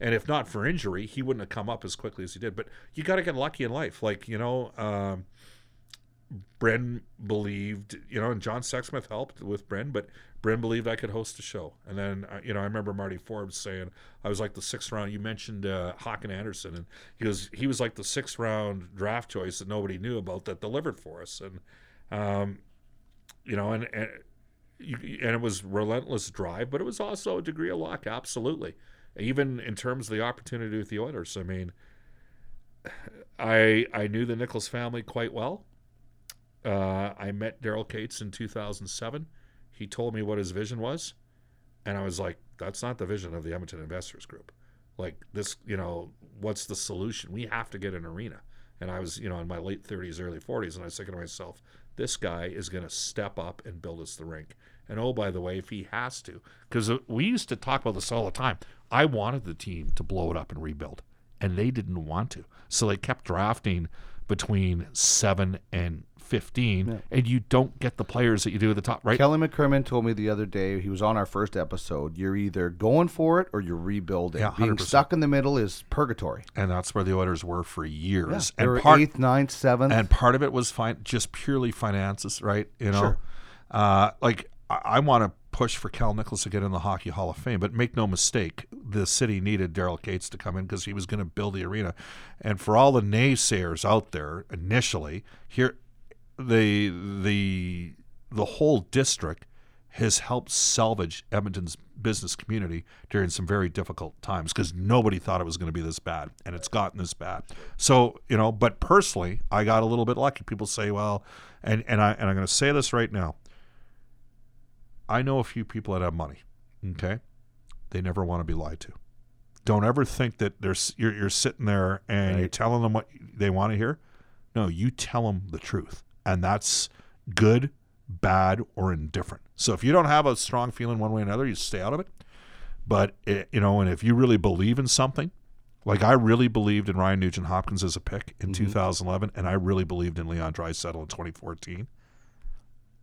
And if not for injury, he wouldn't have come up as quickly as he did. But you got to get lucky in life. Like, you know, um, Bren believed, you know, and John Sexsmith helped with Bren, but Bren believed I could host a show. And then, you know, I remember Marty Forbes saying, I was like the sixth round. You mentioned uh, Håkan Andersson, and he was, he was like the sixth round draft choice that nobody knew about that delivered for us. And, um, you know, and, and, you, and it was relentless drive, but it was also a degree of luck, absolutely. Even in terms of the opportunity with the Oilers, I mean, I I knew the Nichols family quite well. Uh, I met Daryl Cates in two thousand seven. He told me what his vision was, and I was like, that's not the vision of the Edmonton Investors Group. Like, this, you know, what's the solution? We have to get an arena. And I was, you know, in my late thirties, early forties, and I was thinking to myself, this guy is going to step up and build us the rink. And, oh, by the way, if he has to, because we used to talk about this all the time. I wanted the team to blow it up and rebuild, and they didn't want to. So they kept drafting between seven and fifteen, yeah. And you don't get the players that you do at the top, right? Kelly McCrimmon told me the other day, he was on our first episode, you're either going for it or you're rebuilding. Yeah, being stuck in the middle is purgatory. And that's where the Oilers were for years. Yeah, they were eighth, ninth, seventh. And part of it was fine, just purely finances, right? You know, sure. uh, like, I want to push for Cal Nicklaus to get in the Hockey Hall of Fame, but make no mistake, the city needed Daryl Cates to come in because he was going to build the arena. And for all the naysayers out there, initially, here, the the the whole district has helped salvage Edmonton's business community during some very difficult times because nobody thought it was going to be this bad, and it's gotten this bad. So, you know, but personally, I got a little bit lucky. People say, well, and and I and I'm going to say this right now. I know a few people that have money, okay? They never want to be lied to. Don't ever think that there's you're, you're sitting there and right. You're telling them what they want to hear. No, you tell them the truth, and that's good, bad, or indifferent. So if you don't have a strong feeling one way or another, you stay out of it. But, it, you know, and if you really believe in something, like I really believed in Ryan Nugent-Hopkins as a pick in mm-hmm. two thousand eleven, and I really believed in Leon Draisaitl in twenty fourteen.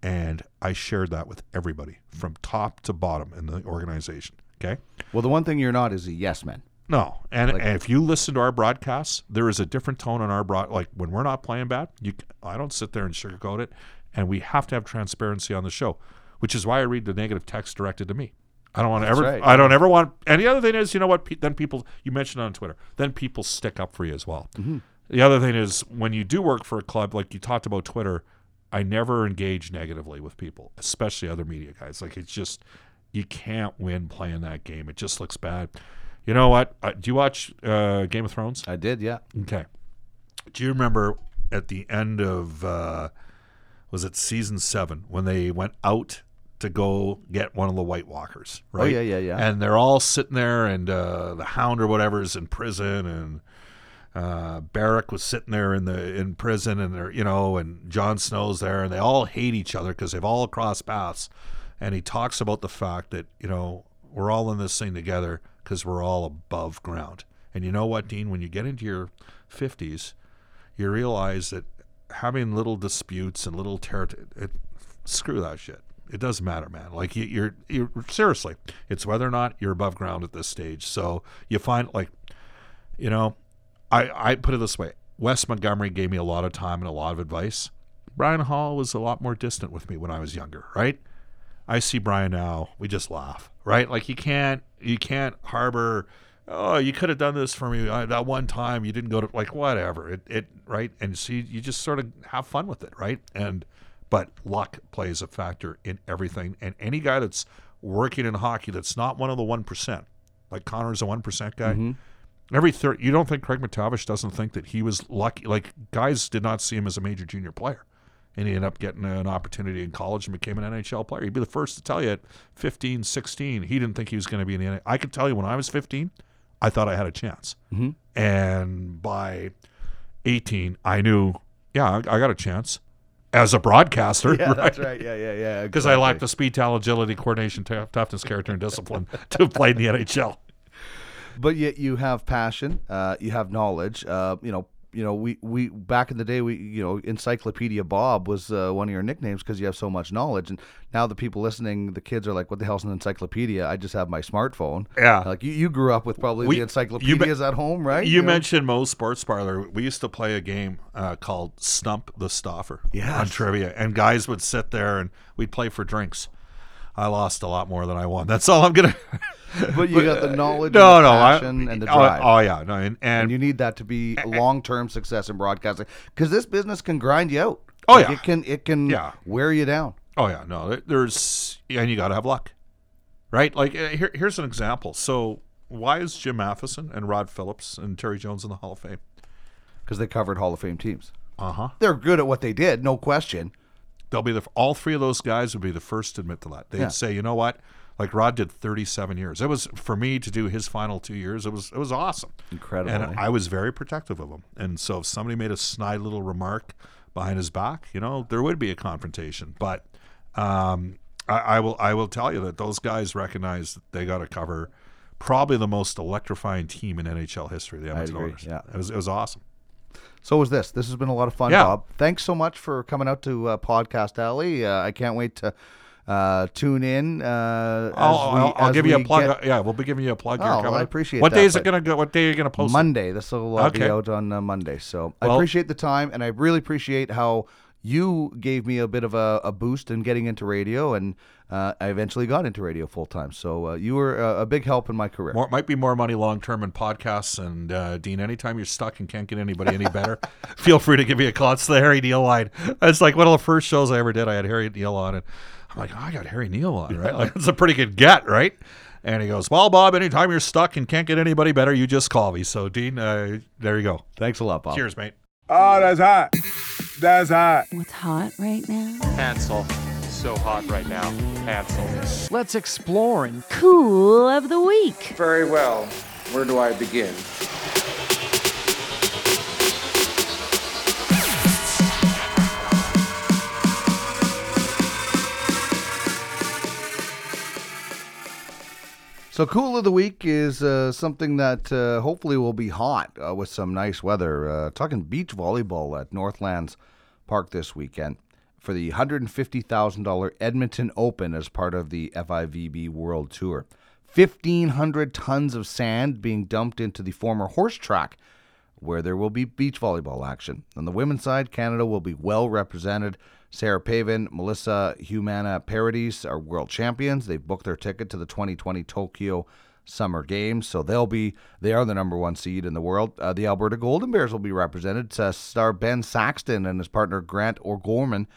And I shared that with everybody from top to bottom in the organization, okay? Well, the one thing you're not is a yes man. No, and, like, and if you listen to our broadcasts, there is a different tone on our broad. Like, when we're not playing bad, you, I don't sit there and sugarcoat it, and we have to have transparency on the show, which is why I read the negative text directed to me. I don't want to ever. Right. I don't ever want. And the other thing is, you know what? Pe- then people, you mentioned on Twitter, then people stick up for you as well. Mm-hmm. The other thing is, when you do work for a club, like you talked about Twitter, I never engage negatively with people, especially other media guys. Like, it's just, you can't win playing that game. It just looks bad. You know what? Uh, do you watch uh, Game of Thrones? I did, yeah. Okay. Do you remember at the end of, uh, was it season seven, when they went out to go get one of the White Walkers, right? Oh, yeah, yeah, yeah. And they're all sitting there, and uh, the Hound or whatever is in prison, and Uh, Barrack was sitting there in the in prison, and they're, you know, and Jon Snow's there, and they all hate each other because they've all crossed paths. And he talks about the fact that, you know, we're all in this thing together because we're all above ground. And you know what, Dean? When you get into your fifties, you realize that having little disputes and little ter- it, screw that shit. It doesn't matter, man. Like, you, you're, you're seriously, it's whether or not you're above ground at this stage. So you find, like, you know. I, I put it this way. Wes Montgomery gave me a lot of time and a lot of advice. Brian Hall was a lot more distant with me when I was younger, right? I see Brian now, we just laugh, right? Like, you can't you can't harbor, oh, you could have done this for me I, that one time. You didn't go to, like, whatever. It it right? And so you, you just sort of have fun with it, right? And but luck plays a factor in everything. And any guy that's working in hockey that's not one of the one percent, like Connor's a one percent guy, mm-hmm. Every third, you don't think Craig Matavish doesn't think that he was lucky? Like, guys did not see him as a major junior player, and he ended up getting an opportunity in college and became an N H L player. He'd be the first to tell you at fifteen, sixteen, he didn't think he was going to be in the N H L. I could tell you when I was fifteen, I thought I had a chance. Mm-hmm. And by eighteen, I knew, yeah, I got a chance as a broadcaster. Yeah, right? That's right. Yeah, yeah, yeah. Because exactly. I lacked the speed, talent, agility, coordination, t- toughness, character, and discipline to play in the N H L. But yet you have passion, uh, you have knowledge, uh, you know, you know, we, we back in the day, we, you know, Encyclopedia Bob was uh, one of your nicknames because you have so much knowledge. And now the people listening, the kids are like, what the hell's an encyclopedia? I just have my smartphone. Yeah. Like you, you grew up with probably we, the encyclopedias me- at home, right? You, you know? Mentioned Moe's Sports Parlor. We used to play a game uh, called Stump the Stauffer yes. on trivia. And guys would sit there and we'd play for drinks. I lost a lot more than I won. That's all I'm going to... But you got the knowledge no, and the no, passion I, and the drive. Oh, oh yeah. No, and, and, and you need that to be and, long-term success in broadcasting. Because this business can grind you out. Oh, like yeah. It can it can yeah. wear you down. Oh, yeah. No, there's... And you got to have luck. Right? Like, here, here's an example. So, why is Jim Matheson and Rod Phillips and Terry Jones in the Hall of Fame? Because they covered Hall of Fame teams. Uh-huh. They're good at what they did, no question. They'll be the all three of those guys would be the first to admit to that. They'd yeah. say, you know what, like Rod did thirty-seven years. It was for me to do his final two years. It was it was awesome, incredible, and I was very protective of him. And so if somebody made a snide little remark behind his back, you know, there would be a confrontation. But um, I, I will I will tell you that those guys recognize that they got to cover probably the most electrifying team in N H L history. The Edmonton Oilers. Yeah, it was it was awesome. So was this. This has been a lot of fun, yeah. Bob. Thanks so much for coming out to uh, Podcast Alley. Uh, I can't wait to uh, tune in. Uh, I'll, we, I'll, I'll give you a plug. Get... Yeah, we'll be giving you a plug. Oh, well, I appreciate what that. Day is it gonna go, what day are you going to post Monday. It? This will uh, okay. be out on uh, Monday. So well, I appreciate the time, and I really appreciate how you gave me a bit of a, a boost in getting into radio, and uh, I eventually got into radio full-time. So uh, you were uh, a big help in my career. More, might be more money long-term in podcasts, and uh, Dean, anytime you're stuck and can't get anybody any better, feel free to give me a call. It's the Harry Neal line. It's like one of the first shows I ever did. I had Harry Neal on, and I'm like, oh, I got Harry Neal on, right? Like, that's a pretty good get, right? And he goes, well, Bob, anytime you're stuck and can't get anybody better, you just call me. So, Dean, uh, there you go. Thanks a lot, Bob. Cheers, mate. Oh, that's hot. That's hot. What's hot right now? Hansel. So hot right now. Hansel. Let's explore and cool of the week. Very well. Where do I begin? So cool of the week is uh, something that uh, hopefully will be hot uh, with some nice weather. Uh, talking beach volleyball at Northlands Park this weekend for the one hundred fifty thousand dollars Edmonton Open as part of the F I V B World Tour. fifteen hundred tons of sand being dumped into the former horse track where there will be beach volleyball action. On the women's side, Canada will be well represented. Sarah Pavin, Melissa Humana Paradis are world champions. They've booked their ticket to the twenty twenty Tokyo Summer Games, so they'll be they are the number one seed in the world. Uh, the Alberta Golden Bears will be represented. Uh, star Ben Saxton and his partner Grant O'Gorman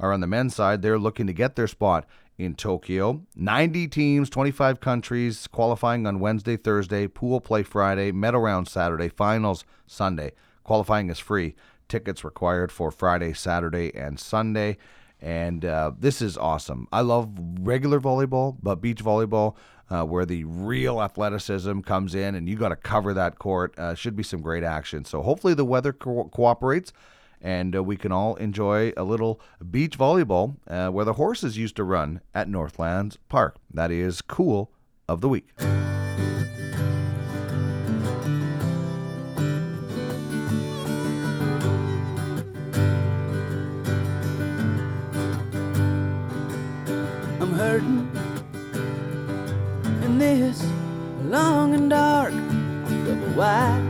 are on the men's side. They're looking to get their spot in Tokyo. ninety teams, twenty-five countries, qualifying on Wednesday, Thursday, pool play Friday, medal round Saturday, finals Sunday. Qualifying is free. Tickets required for Friday, Saturday, and Sunday. And uh, this is awesome. I love regular volleyball, but beach volleyball, uh, where the real athleticism comes in and you got to cover that court, uh, should be some great action. So hopefully the weather co- cooperates and uh, we can all enjoy a little beach volleyball uh, where the horses used to run at Northlands Park. That is Cool of the Week. In this long and dark double wide.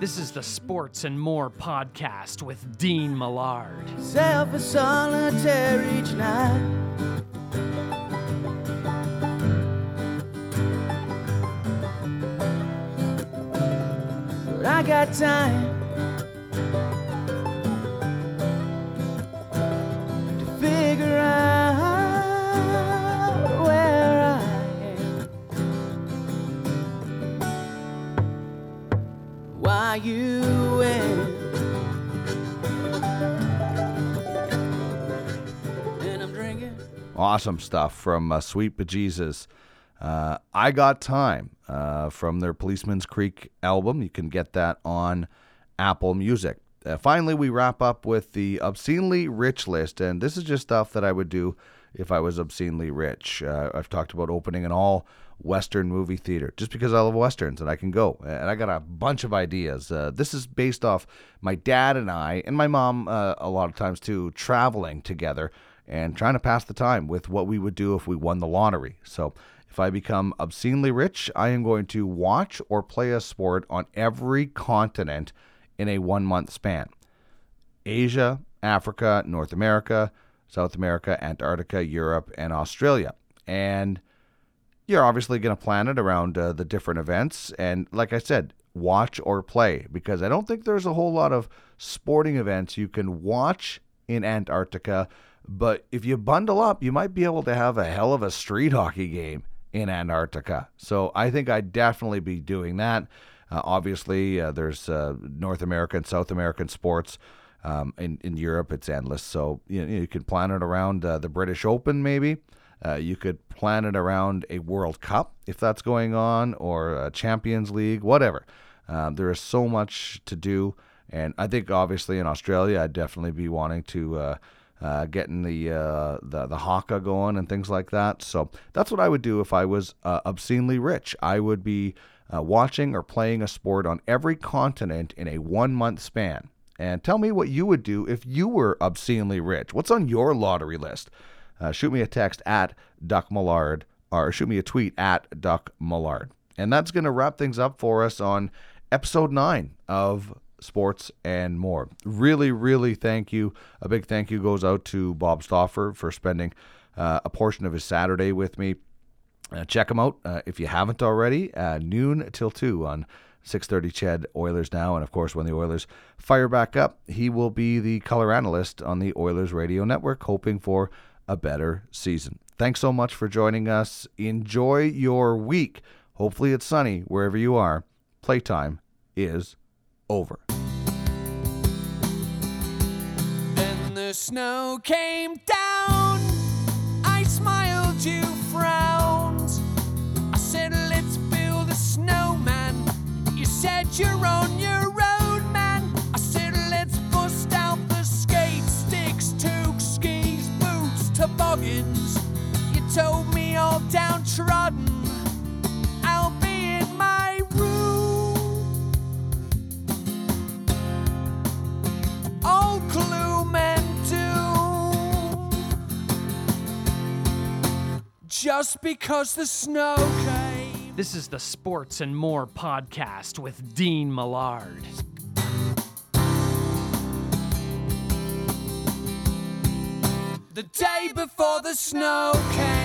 This is the Sports and More podcast with Dean Millard. Self a solitaire each night. But I got time. Figure out where I am. Why you went. And I'm drinking. Awesome stuff from uh, Sweet Bejesus. Uh, I Got Time uh, from their Policeman's Creek album. You can get that on Apple Music. Uh, finally, we wrap up with the Obscenely Rich List, and this is just stuff that I would do if I was obscenely rich. Uh, I've talked about opening an all-Western movie theater just because I love Westerns and I can go. And I got a bunch of ideas. Uh, this is based off my dad and I, and my mom uh, a lot of times too, traveling together and trying to pass the time with what we would do if we won the lottery. So if I become obscenely rich, I am going to watch or play a sport on every continent in a one-month span. Asia, Africa, North America, South America, Antarctica, Europe, and Australia. And you're obviously going to plan it around uh, the different events. And like I said, watch or play, because I don't think there's a whole lot of sporting events you can watch in Antarctica. But if you bundle up, you might be able to have a hell of a street hockey game in Antarctica. So I think I'd definitely be doing that. Uh, obviously, uh, there's uh, North American, South American sports. Um, in, in Europe, it's endless. So you know, you could plan it around uh, the British Open, maybe. Uh, you could plan it around a World Cup, if that's going on, or a Champions League, whatever. Um, there is so much to do. And I think, obviously, in Australia, I'd definitely be wanting to... Uh, Uh, getting the, uh, the the haka going and things like that. So that's what I would do if I was uh, obscenely rich. I would be uh, watching or playing a sport on every continent in a one-month span. And tell me what you would do if you were obscenely rich. What's on your lottery list? Uh, shoot me a text at Duck Millard, or shoot me a tweet at Duck Millard. And that's going to wrap things up for us on episode nine of Sports and More. Really, really thank you. A big thank you goes out to Bob Stauffer for spending uh, a portion of his Saturday with me. Uh, check him out uh, if you haven't already. Uh, noon till two on six thirty C H E D Oilers Now. And of course, when the Oilers fire back up, he will be the color analyst on the Oilers Radio Network, hoping for a better season. Thanks so much for joining us. Enjoy your week. Hopefully it's sunny wherever you are. Playtime is over. Then the snow came down. I smiled, you frowned. I said, let's build a snowman. You said, you're on your own, man. I said, let's bust out the skates, sticks, toques, skis, boots, toboggans. You told me all downtrodden, I'll be in my room. All gloom and doom, just because the snow came. This is the Sports and More podcast with Dean Millard. The day before the snow came.